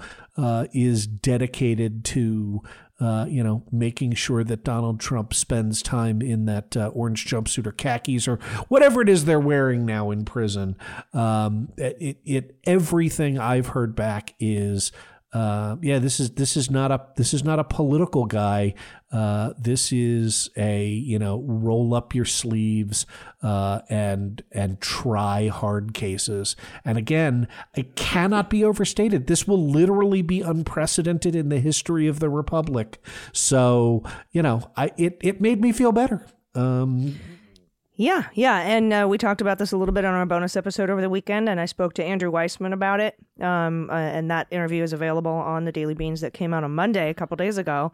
is dedicated to, you know, making sure that Donald Trump spends time in that orange jumpsuit or khakis or whatever it is they're wearing now in prison. Everything I've heard back is, yeah, this is not a political guy. This is a, you know, roll up your sleeves and try hard cases. And again, it cannot be overstated. This will literally be unprecedented in the history of the republic. So, you know, it made me feel better. Yeah. And we talked about this a little bit on our bonus episode over the weekend, and I spoke to Andrew Weissman about it. And that interview is available on the Daily Beans that came out on Monday a couple days ago.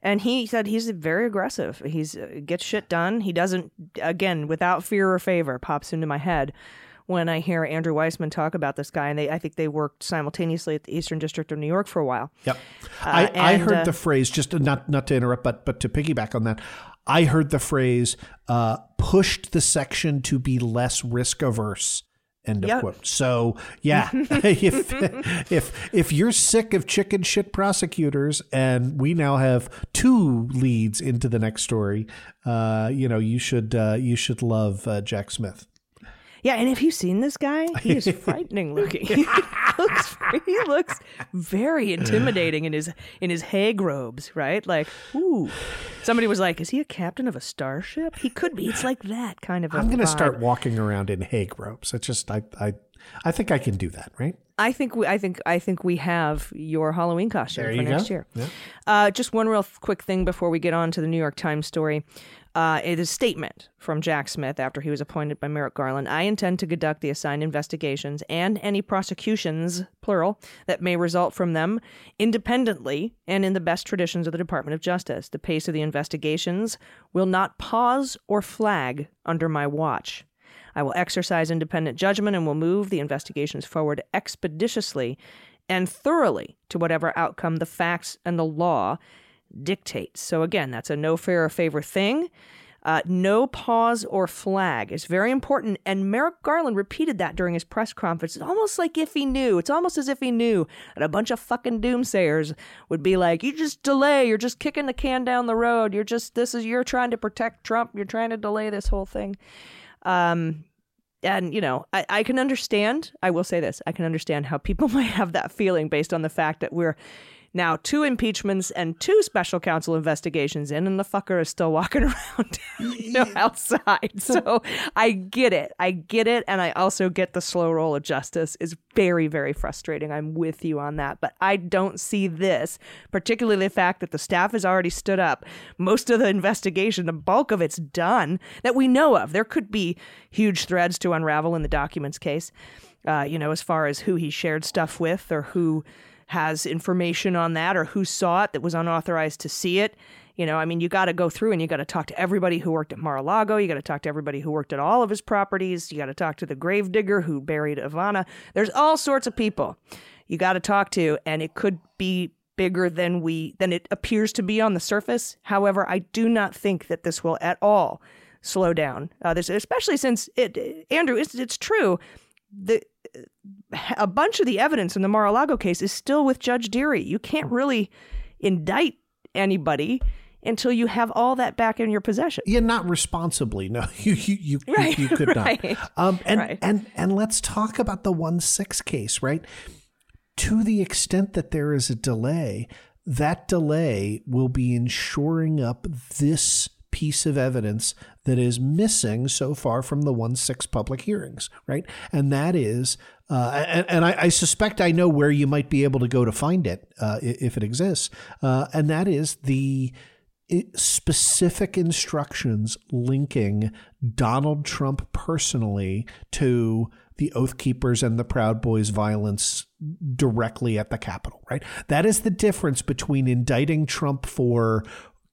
And he said he's very aggressive. He's gets shit done. He doesn't, again, without fear or favor, pops into my head when I hear Andrew Weissman talk about this guy. And I think they worked simultaneously at the Eastern District of New York for a while. Yep. I heard the phrase, just not to interrupt, but to piggyback on that, I heard the phrase, pushed the section to be less risk averse, end of quote. So, yeah, if you're sick of chicken shit prosecutors, and we now have two leads into the next story, you know, you should love Jack Smith. Yeah, and have you seen this guy? He is frightening looking. He looks very intimidating in his hag robes, right? Like, ooh. Somebody was like, is he a captain of a starship? He could be. It's like that kind of a vibe. I'm going to start walking around in hag robes. It's just I think I can do that, right? I think we have your Halloween costume there for next year. Yeah. Just one real quick thing before we get on to the New York Times story. It is a statement from Jack Smith after he was appointed by Merrick Garland. I intend to conduct the assigned investigations and any prosecutions, plural, that may result from them independently and in the best traditions of the Department of Justice. The pace of the investigations will not pause or flag under my watch. I will exercise independent judgment and will move the investigations forward expeditiously and thoroughly to whatever outcome the facts and the law dictates. So again, that's a no fear or favor thing. No pause or flag is very important. And Merrick Garland repeated that during his press conference. It's almost like if he knew. It's almost as if he knew that a bunch of fucking doomsayers would be like, you just delay. You're just kicking the can down the road. You're trying to protect Trump. You're trying to delay this whole thing. And, you know, I can understand. I will say this. I can understand how people might have that feeling based on the fact that we're now 2 impeachments and 2 special counsel investigations in, and the fucker is still walking around, you know, outside. So I get it. And I also get the slow roll of justice is very, very frustrating. I'm with you on that. But I don't see this, particularly the fact that the staff has already stood up. Most of the investigation, the bulk of it's done that we know of. There could be huge threads to unravel in the documents case, you know, as far as who he shared stuff with or who has information on that or who saw it that was unauthorized to see it. You know, I mean, you got to go through and you got to talk to everybody who worked at Mar-a-Lago. You got to talk to everybody who worked at all of his properties. You got to talk to the gravedigger who buried Ivana. There's all sorts of people you got to talk to, and it could be bigger than it appears to be on the surface. However, I do not think that this will at all slow down this, especially since Andrew, it's true. A bunch of the evidence in the Mar-a-Lago case is still with Judge Deary. You can't really indict anybody until you have all that back in your possession. Yeah, not responsibly. No, you right. you could right. not. And let's talk about the 1-6 case, right? To the extent that there is a delay, that delay will be in shoring up this piece of evidence that is missing so far from the 1-6 public hearings, right? And that is, I suspect I know where you might be able to go to find it if it exists, and that is the specific instructions linking Donald Trump personally to the Oath Keepers and the Proud Boys violence directly at the Capitol, right? That is the difference between indicting Trump for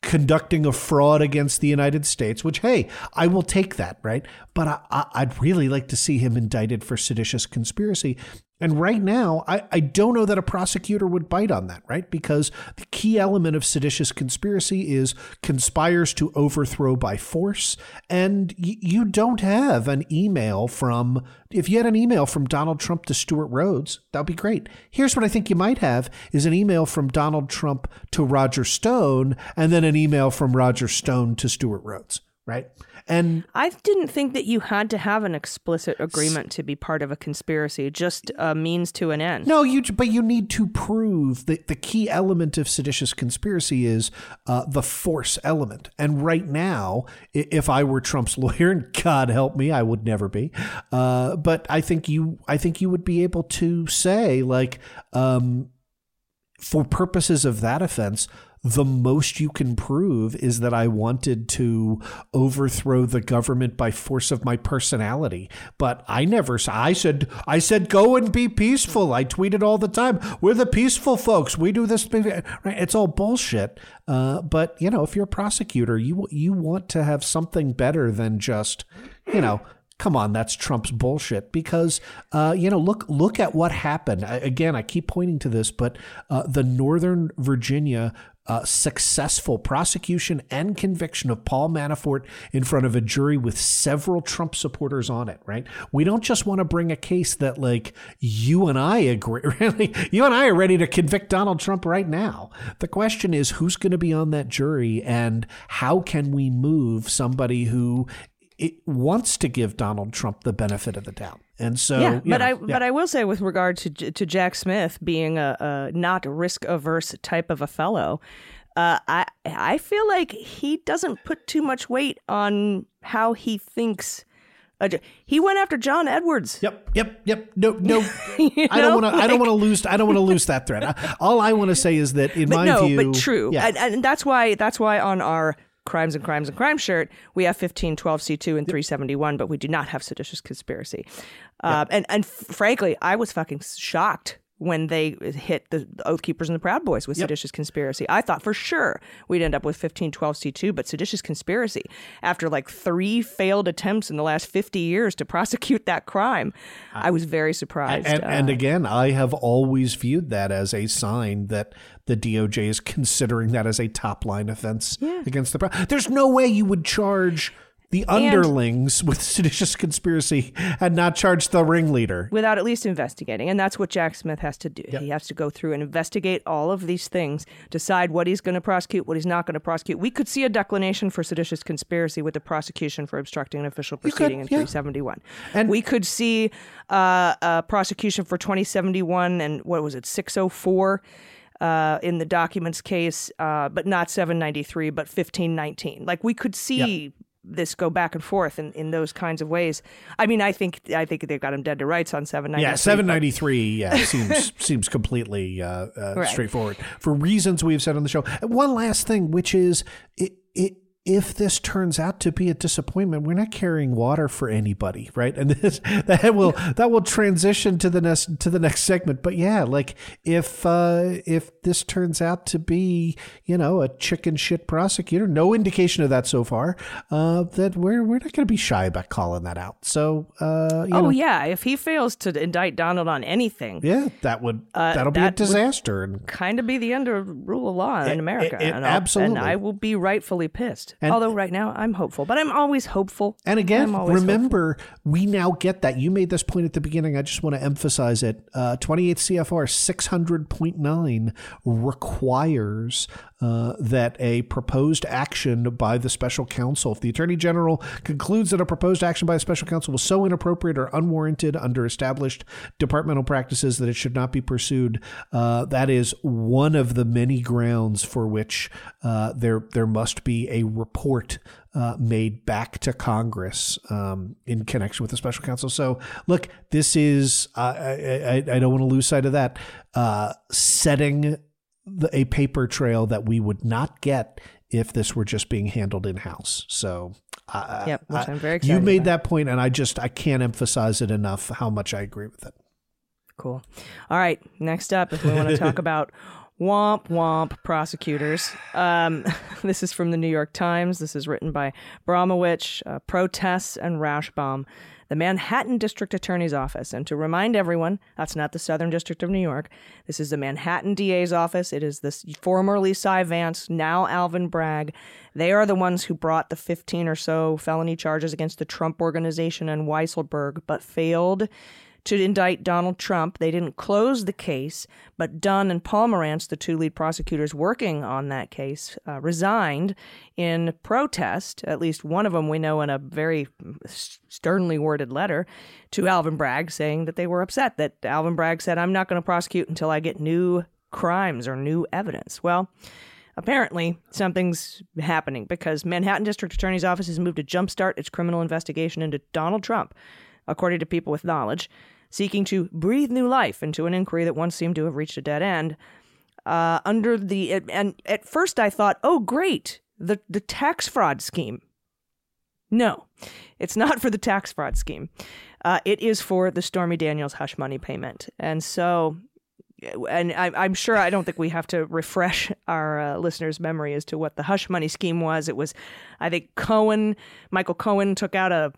conducting a fraud against the United States, which, hey, I will take that, right? But I'd really like to see him indicted for seditious conspiracy. And right now, I don't know that a prosecutor would bite on that, right? Because the key element of seditious conspiracy is conspires to overthrow by force. And you don't have an email from, if you had an email from Donald Trump to Stuart Rhodes, that'd be great. Here's what I think you might have is an email from Donald Trump to Roger Stone, and then an email from Roger Stone to Stuart Rhodes. Right. And I didn't think that you had to have an explicit agreement to be part of a conspiracy, just a means to an end. No, but you need to prove that the key element of seditious conspiracy is the force element. And right now, if I were Trump's lawyer, and God help me, I would never be. But I think you would be able to say, like, for purposes of that offense, the most you can prove is that I wanted to overthrow the government by force of my personality. But I said, go and be peaceful. I tweeted all the time. We're the peaceful folks. We do this. Right? It's all bullshit. But, you know, if you're a prosecutor, you want to have something better than just, you know, come on, that's Trump's bullshit, because, you know, look at what happened. Again, I keep pointing to this, but the Northern Virginia successful prosecution and conviction of Paul Manafort in front of a jury with several Trump supporters on it, right? We don't just want to bring a case that, like, you and I agree, really, you and I are ready to convict Donald Trump right now. The question is, who's going to be on that jury, and how can we move somebody who wants to give Donald Trump the benefit of the doubt? And so, yeah, but I will say, with regard to Jack Smith being a not risk averse type of a fellow, I feel like he doesn't put too much weight on how he thinks. He went after John Edwards. Yep. No. I don't want to lose that thread. All I want to say is that in my view. No, but true. Yeah. And that's why on our Crimes and Crimes and Crimes shirt, we have 1512 C2 and 371, but we do not have seditious conspiracy. And frankly, I was fucking shocked when they hit the Oath Keepers and the Proud Boys with seditious conspiracy. I thought for sure we'd end up with 1512 C2, but seditious conspiracy, after like 3 failed attempts in the last 50 years to prosecute that crime, I was very surprised. And again, I have always viewed that as a sign that the DOJ is considering that as a top line offense against the Proud. There's no way you would charge the underlings with seditious conspiracy and not charge the ringleader without at least investigating. And that's what Jack Smith has to do. Yep. He has to go through and investigate all of these things, decide what he's going to prosecute, what he's not going to prosecute. We could see a declination for seditious conspiracy with the prosecution for obstructing an official proceeding in 371. And we could see a prosecution for 2071 and what was it, 604? In the documents case, but not 793, but 1519. Like, we could see this go back and forth in those kinds of ways. I mean, I think they've got him dead to rights on 793. Yeah, 793 seems completely right, straightforward, for reasons we've said on the show. And one last thing, which is if this turns out to be a disappointment, we're not carrying water for anybody, right? And that will transition to the next segment. But yeah, like, if this turns out to be, you know, a chicken shit prosecutor, no indication of that so far, that we're not going to be shy about calling that out. So if he fails to indict Donald on anything, that'll be a disaster, and kind of be the end of rule of law in America. Absolutely, and I will be rightfully pissed. And, although right now I'm hopeful, but I'm always hopeful. And again, remember, we now get that. You made this point at the beginning. I just want to emphasize it. 28 CFR 600.9 requires that a proposed action by the special counsel, if the attorney general concludes that a proposed action by a special counsel was so inappropriate or unwarranted under established departmental practices that it should not be pursued, that is one of the many grounds for which there must be a report made back to Congress in connection with the special counsel. So, look, this is I don't want to lose sight of that, setting a paper trail that we would not get if this were just being handled in-house. So, which I'm very excited. You made that point, and I can't emphasize it enough how much I agree with it. Cool. All right. Next up, if we want to talk about womp prosecutors. This is from the New York Times. This is written by Bromwich, Protests and Rashbaum. the Manhattan District Attorney's Office. And to remind everyone, that's not the Southern District of New York. This is the Manhattan DA's office. It is this formerly Cy Vance, now Alvin Bragg. They are the ones who brought the 15 or so felony charges against the Trump Organization and Weisselberg, but failed to indict Donald Trump. They didn't close the case, but Dunn and Pomerantz, the two lead prosecutors working on that case, resigned in protest, at least one of them we know in a very sternly worded letter, to Alvin Bragg, saying that they were upset that Alvin Bragg said, I'm not going to prosecute until I get new crimes or new evidence. Well, apparently something's happening because Manhattan District Attorney's Office has moved to jumpstart its criminal investigation into Donald Trump, according to people with knowledge, seeking to breathe new life into an inquiry that once seemed to have reached a dead end. And at first I thought, oh, great, the tax fraud scheme. No, it's not for the tax fraud scheme. It is for the Stormy Daniels hush money payment. And so, and I'm sure, I don't think we have to refresh our listeners' memory as to what the hush money scheme was. It was, I think, Michael Cohen took out a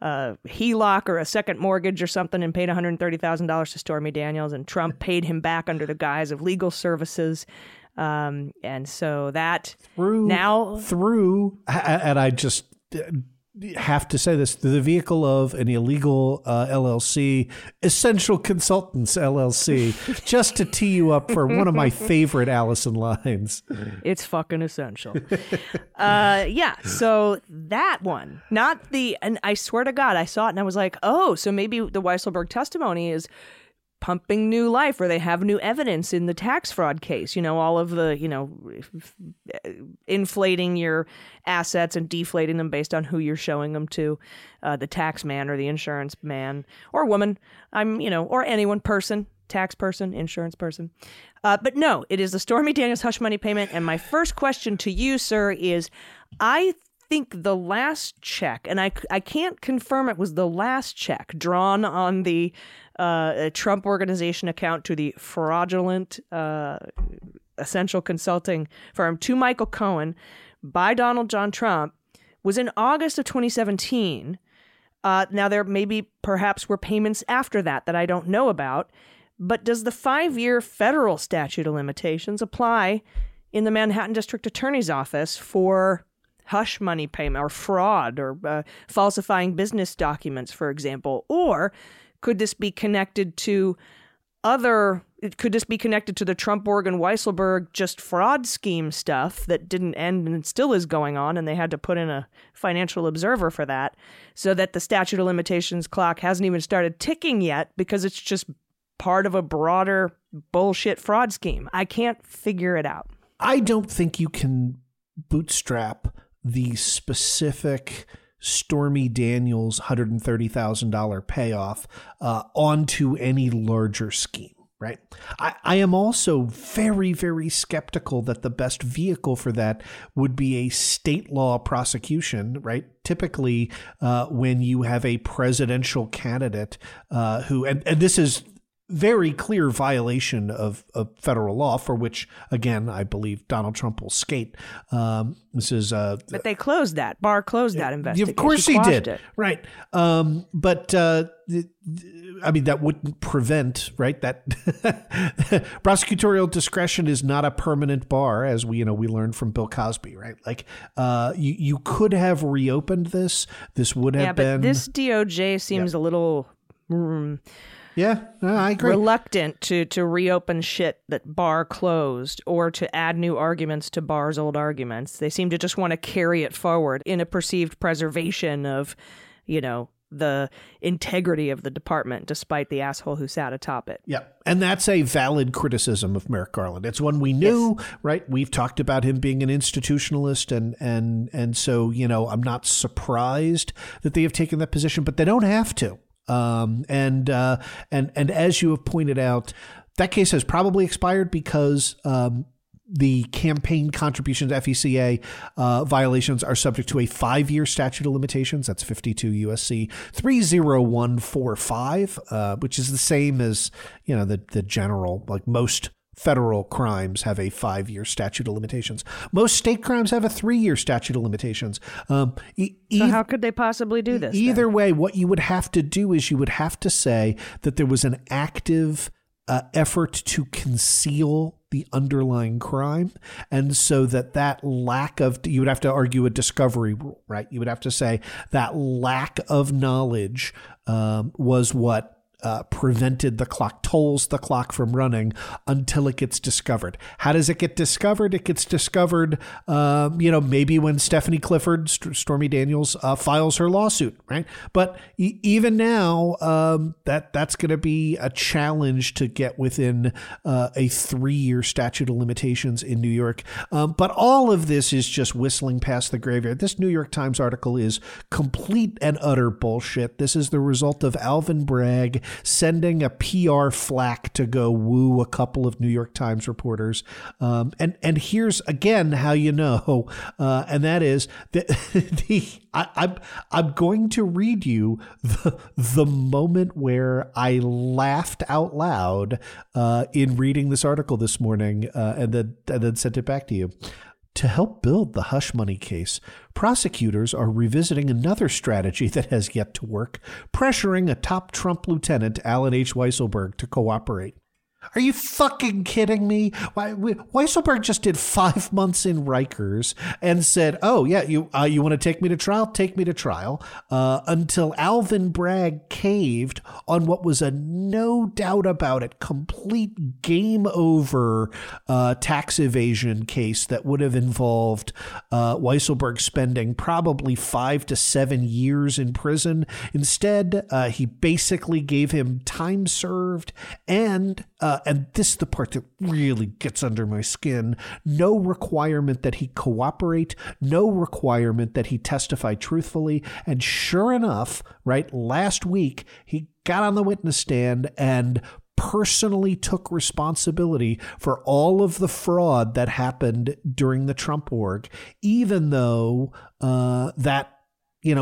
HELOC or a second mortgage or something and paid $130,000 to Stormy Daniels, and Trump paid him back under the guise of legal services. And so that and I just have to say this, through the vehicle of an illegal LLC, Essential Consultants LLC, just to tee you up for one of my favorite Allison lines. It's fucking essential. Yeah, so that one, not the, and I swear to God, I saw it and I was like, oh, so maybe the Weisselberg testimony is pumping new life, or they have new evidence in the tax fraud case, you know, all of the, you know, inflating your assets and deflating them based on who you're showing them to, the tax man or the insurance man or woman, or anyone, person, tax person, insurance person. But no, it is the Stormy Daniels hush money payment. And my first question to you, sir, is I think the last check, and I can't confirm it was the last check drawn on the Trump Organization account to the fraudulent essential consulting firm to Michael Cohen by Donald John Trump, was in August of 2017. Now, there maybe perhaps were payments after that I don't know about, but does the 5-year federal statute of limitations apply in the Manhattan District Attorney's Office for hush money payment or fraud or falsifying business documents, for example? Or could this be connected to the Trump-Org and Weisselberg just fraud scheme stuff that didn't end and still is going on, and they had to put in a financial observer for that, so that the statute of limitations clock hasn't even started ticking yet because it's just part of a broader bullshit fraud scheme? I can't figure it out. I don't think you can bootstrap the specific Stormy Daniels $130,000 payoff onto any larger scheme, right? I am also very, very skeptical that the best vehicle for that would be a state law prosecution, right? Typically, when you have a presidential candidate who, and this is very clear violation of federal law, for which, again, I believe Donald Trump will skate. This is, but they closed that. Barr closed that investigation. Of course he did. It. Right. I mean, that wouldn't prevent, right? That prosecutorial discretion is not a permanent bar, as we learned from Bill Cosby, right? Like, you could have reopened this. This would have been. Yeah, but this DOJ seems a little. Yeah, I agree. Reluctant to reopen shit that Barr closed or to add new arguments to Barr's old arguments. They seem to just want to carry it forward in a perceived preservation of, the integrity of the department, despite the asshole who sat atop it. Yeah. And that's a valid criticism of Merrick Garland. It's one we knew, yes. Right? We've talked about him being an institutionalist. And so, I'm not surprised that they have taken that position, but they don't have to. And as you have pointed out, that case has probably expired because the campaign contributions FECA violations are subject to a 5-year statute of limitations. That's 52 U.S.C. 30145, which is the same as the general, like most federal crimes have a 5-year statute of limitations. Most state crimes have a 3-year statute of limitations. So how could they possibly do this? Either way, what you would have to do is you would have to say that there was an active effort to conceal the underlying crime. And so that lack of, you would have to argue a discovery rule, right? You would have to say that lack of knowledge was what prevented the clock, tolls the clock from running until it gets discovered. How does it get discovered? It gets discovered, maybe when Stephanie Clifford, Stormy Daniels, files her lawsuit, right? But even now, that's going to be a challenge to get within a 3-year statute of limitations in New York. But all of this is just whistling past the graveyard. This New York Times article is complete and utter bullshit. This is the result of Alvin Bragg sending a PR flack to go woo a couple of New York Times reporters. And here's, again, how you know. And that is that I'm going to read you the moment where I laughed out loud in reading this article this morning and then sent it back to you. To help build the hush money case, prosecutors are revisiting another strategy that has yet to work, pressuring a top Trump lieutenant, Alan H. Weisselberg, to cooperate. Are you fucking kidding me? Weisselberg just did 5 months in Rikers and said, oh, yeah, you want to take me to trial? Take me to trial. Until Alvin Bragg caved on what was a no doubt about it complete game over tax evasion case that would have involved Weisselberg spending probably 5 to 7 years in prison. Instead, he basically gave him time served and this is the part that really gets under my skin. No requirement that he cooperate, no requirement that he testify truthfully. And sure enough, right, last week, he got on the witness stand and personally took responsibility for all of the fraud that happened during the Trump org, even though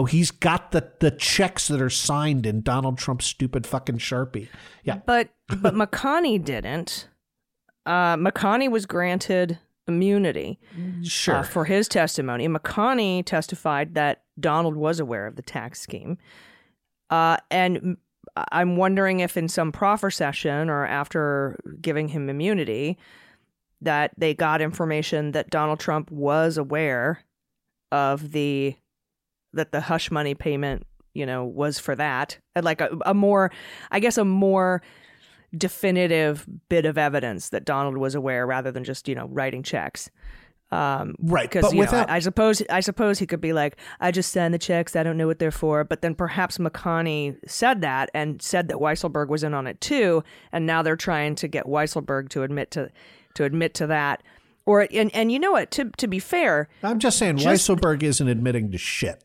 he's got the checks that are signed in Donald Trump's stupid fucking Sharpie. Yeah. But McConney didn't. McConney was granted immunity for his testimony. McConney testified that Donald was aware of the tax scheme. And I'm wondering if in some proffer session or after giving him immunity that they got information that Donald Trump was aware of that the hush money payment, was for that. And like a more definitive bit of evidence that Donald was aware rather than just, writing checks. Right. Because I suppose he could be like, I just send the checks. I don't know what they're for. But then perhaps McConney said that and said that Weisselberg was in on it too. And now they're trying to get Weisselberg to admit to that. Or and you know what? To be fair, I'm just saying Weisselberg isn't admitting to shit.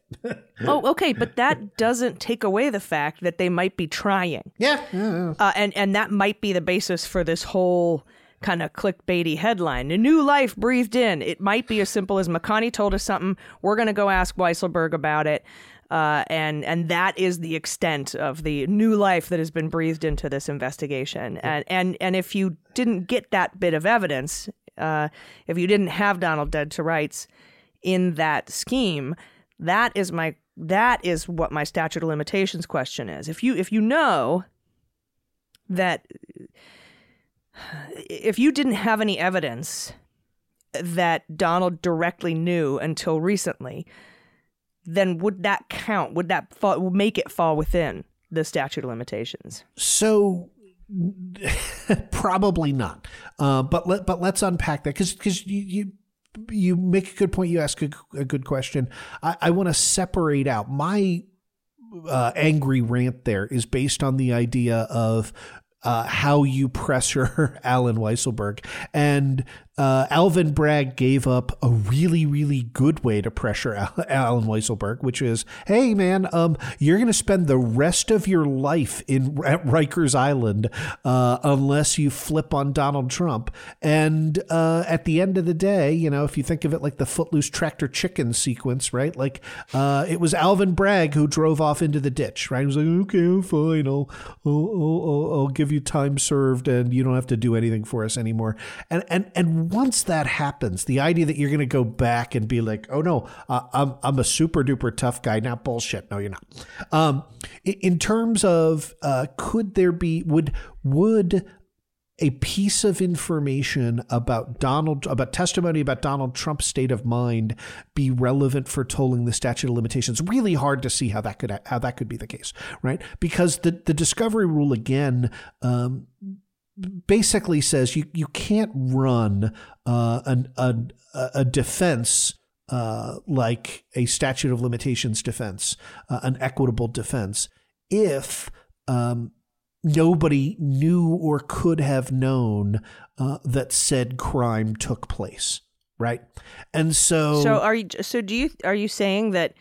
Oh, okay, but that doesn't take away the fact that they might be trying. Yeah, and that might be the basis for this whole kind of clickbaity headline. A new life breathed in. It might be as simple as McConney told us something. We're gonna go ask Weisselberg about it, and that is the extent of the new life that has been breathed into this investigation. And if you didn't get that bit of evidence. If you didn't have Donald dead to rights in that scheme, that is what my statute of limitations question is. If you know that if you didn't have any evidence that Donald directly knew until recently, then would that count? Would that make it fall within the statute of limitations? So. Probably not. But let's unpack that because you make a good point. You ask a good question. I want to separate out my angry rant. There is based on the idea of how you pressure Alan Weisselberg and. Alvin Bragg gave up a really, really good way to pressure Alan Weisselberg, which is, hey, man, you're going to spend the rest of your life at Rikers Island unless you flip on Donald Trump. And at the end of the day, you know, if you think of it like the Footloose Tractor Chicken sequence, right? Like it was Alvin Bragg who drove off into the ditch, right? He was like, okay, fine, I'll give you time served and you don't have to do anything for us anymore. And once that happens, the idea that you're going to go back and be like, oh, no, I'm a super duper tough guy. Now, bullshit. No, you're not. In terms of could there be would a piece of information about testimony about Donald Trump's state of mind be relevant for tolling the statute of limitations? Really hard to see how that could be the case, right? Because the discovery rule, again, basically says you can't run a defense like a statute of limitations defense, an equitable defense, if nobody knew or could have known that said crime took place, right? And so are you saying that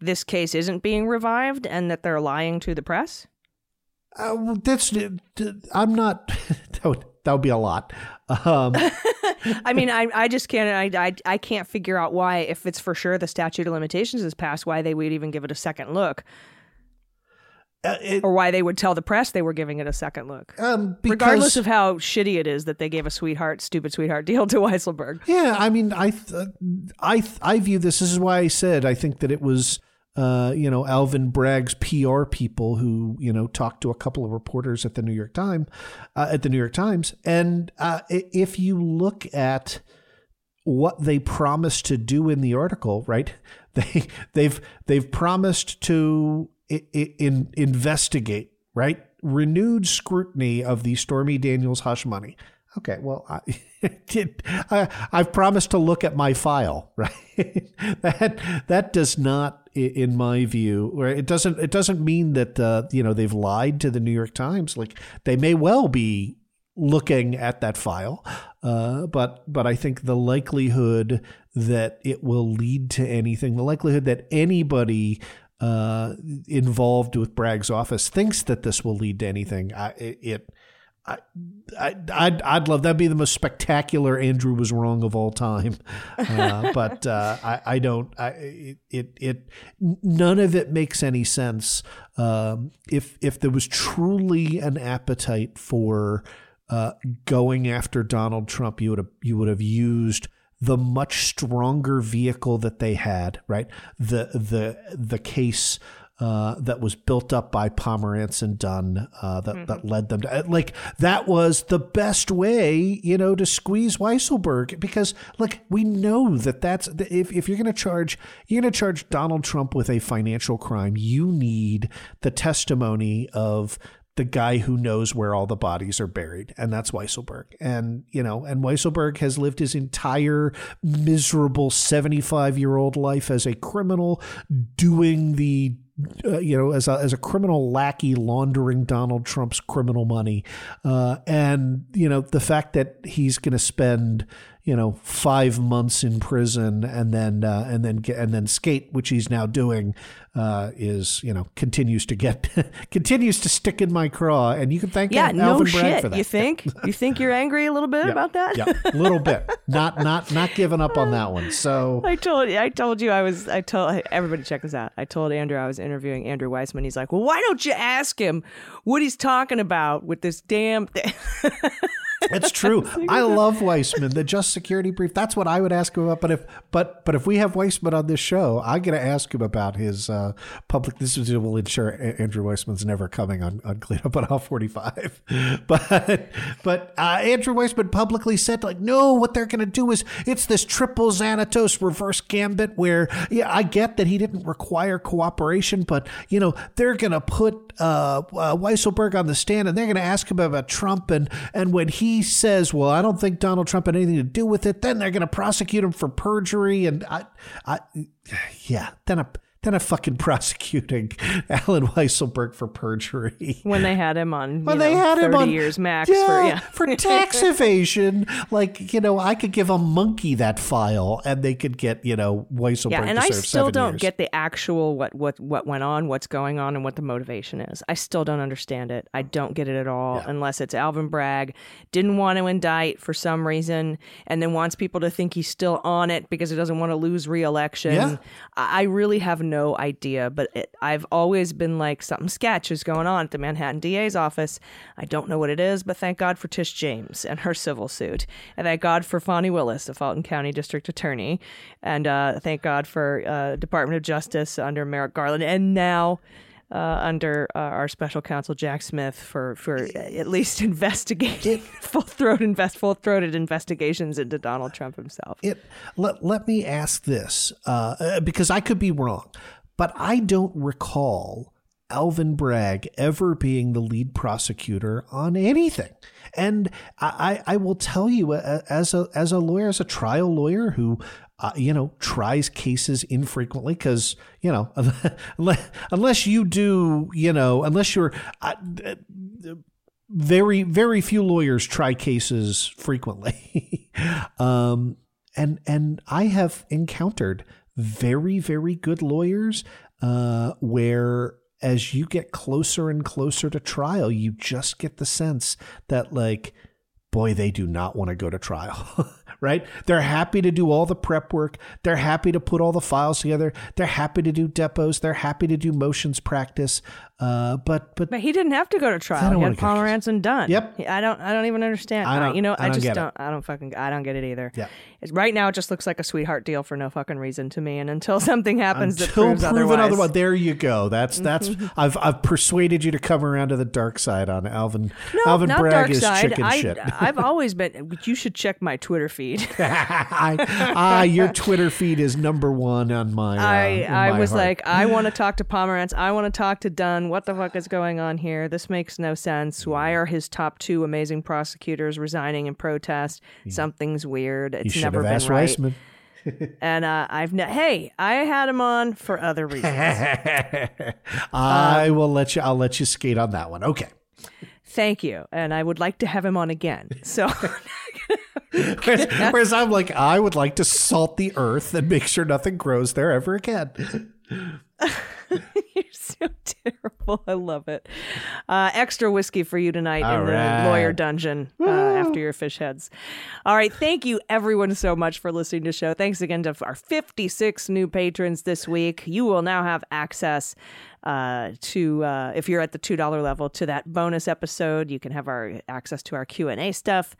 this case isn't being revived and that they're lying to the press? I'm not. That would be a lot. I mean, I just can't. I can't figure out why, if it's for sure the statute of limitations is passed, why they would even give it a second look. Or why they would tell the press they were giving it a second look, regardless of how shitty it is that they gave a stupid sweetheart deal to Weisselberg. Yeah, I mean, I view this is why I said I think that it was, Alvin Bragg's PR people who, you know, talked to a couple of reporters at the New York Times, and if you look at what they promised to do in the article, right? They've promised to investigate, right? Renewed scrutiny of the Stormy Daniels hush money. Okay, well, I've promised to look at my file, right? That does not, in my view, or it doesn't mean that they've lied to the New York Times. Like, they may well be looking at that file, but I think the likelihood that it will lead to anything, the likelihood that anybody involved with Bragg's office thinks that this will lead to anything, I'd love that'd be the most spectacular Andrew was wrong of all time, but I don't. None of it makes any sense. If there was truly an appetite for going after Donald Trump, you would have used the much stronger vehicle that they had, right? The case that was built up by Pomerantz and Dunn that led them to, like, that was the best way, you know, to squeeze Weisselberg, because, like, we know that's if you're going to charge Donald Trump with a financial crime, you need the testimony of the guy who knows where all the bodies are buried, and that's Weisselberg. And Weisselberg has lived his entire miserable 75-year-old life as a criminal, doing the, as a criminal lackey, laundering Donald Trump's criminal money. And, you know, the fact that he's going to spend, 5 months in prison and then skate, which he's now doing, is, continues to stick in my craw. And you can thank Alvin Bragg for that. You think? You think you're angry a little bit about that? Yeah, a little bit. Not giving up on that one. So I told everybody, check this out. I told Andrew I was interviewing Andrew Weissman. He's like, well, why don't you ask him what he's talking about with this damn thing? It's true. I love Weissman, the Just Security Brief. That's what I would ask him about. But if we have Weissman on this show, I'm going to ask him about his public. This will ensure Andrew Weissman's never coming on Clean Up on All 45. But Andrew Weissman publicly said, like, no, what they're going to do is it's this triple Xanatos reverse gambit where, yeah, I get that he didn't require cooperation, but, they're going to put Weisselberg on the stand and they're going to ask him about Trump. And when he says, well, I don't think Donald Trump had anything to do with it, then they're going to prosecute him for perjury. And I, yeah, then a, Then I'm fucking prosecuting Alan Weisselberg for perjury. When they had him on, had 30 him on, years max for tax evasion. Like, you know, I could give a monkey that file and they could get, you know, Weisselberg to serve 7 years. Yeah, and I still don't get the actual what went on, what's going on, and what the motivation is. I still don't understand it. I don't get it at all, unless it's Alvin Bragg didn't want to indict for some reason and then wants people to think he's still on it because he doesn't want to lose re-election. Yeah. I really have no idea, but I've always been like, something sketch is going on at the Manhattan DA's office. I don't know what it is, but thank God for Tish James and her civil suit, and thank God for Fonnie Willis, the Fulton County District Attorney, and thank God for Department of Justice under Merrick Garland, and now under our special counsel Jack Smith for at least investigating full-throated investigations into Donald Trump himself. Let me ask this, because I could be wrong, but I don't recall Alvin Bragg ever being the lead prosecutor on anything. And I will tell you, as a lawyer, as a trial lawyer who tries cases infrequently, because, you know, very, very few lawyers try cases frequently. And I have encountered very, very good lawyers where, as you get closer and closer to trial, you just get the sense that, like, boy, they do not want to go to trial. Right? They're happy to do all the prep work. They're happy to put all the files together. They're happy to do depots. They're happy to do motions practice. But he didn't have to go to trial. He had Pomerantz and Dunn. Yep. I don't even understand. I don't get it either. Yeah. Right now, it just looks like a sweetheart deal for no fucking reason to me. And until something happens that proves otherwise, there you go. That's I've persuaded you to come around to the dark side on Alvin. No, Alvin not Bragg dark is side. Chicken shit. I've always been. You should check my Twitter feed. Your Twitter feed is number one on my. I want to talk to Pomerantz. I want to talk to Dunn. What the fuck is going on here? This makes no sense. Why are his top two amazing prosecutors resigning in protest? Something's weird. It's never been right. And I had him on for other reasons. I'll let you skate on that one. Okay. Thank you. And I would like to have him on again. So whereas I'm like, I would like to salt the earth and make sure nothing grows there ever again. You're so terrible. I love it. Extra whiskey for you tonight the lawyer dungeon after your fish heads. All right. Thank you, everyone, so much for listening to the show. Thanks again to our 56 new patrons this week. You will now have access to if you're at the $2 level, to that bonus episode. You can have our access to our Q&A stuff.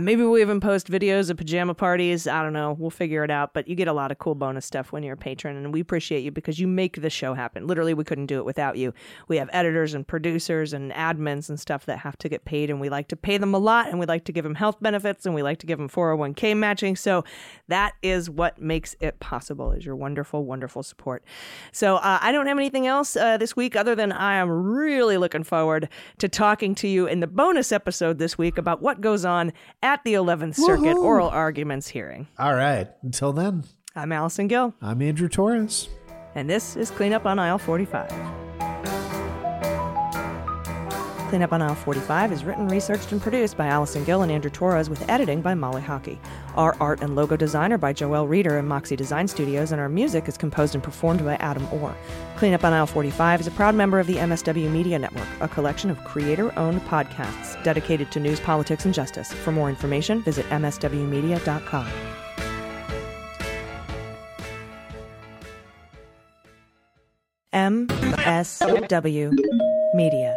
Maybe we even post videos of pajama parties. I don't know. We'll figure it out. But you get a lot of cool bonus stuff when you're a patron, and we appreciate you because you make the show happen. Literally, we couldn't do it without you. We have editors and producers and admins and stuff that have to get paid, and we like to pay them a lot, and we like to give them health benefits, and we like to give them 401k matching. So that is what makes it possible, is your wonderful, wonderful support. So I don't have anything else this week, other than I am really looking forward to talking to you in the bonus episode this week about what goes on at the 11th Circuit Oral Arguments hearing. All right. Until then, I'm Allison Gill. I'm Andrew Torrez. And this is Cleanup on Aisle 45. Cleanup on Aisle 45 is written, researched, and produced by Allison Gill and Andrew Torrez, with editing by Molly Hockey. Our art and logo design are by Joelle Reeder and Moxie Design Studios, and our music is composed and performed by Adam Orr. Cleanup on Aisle 45 is a proud member of the MSW Media Network, a collection of creator-owned podcasts dedicated to news, politics, and justice. For more information, visit mswmedia.com. MSW Media.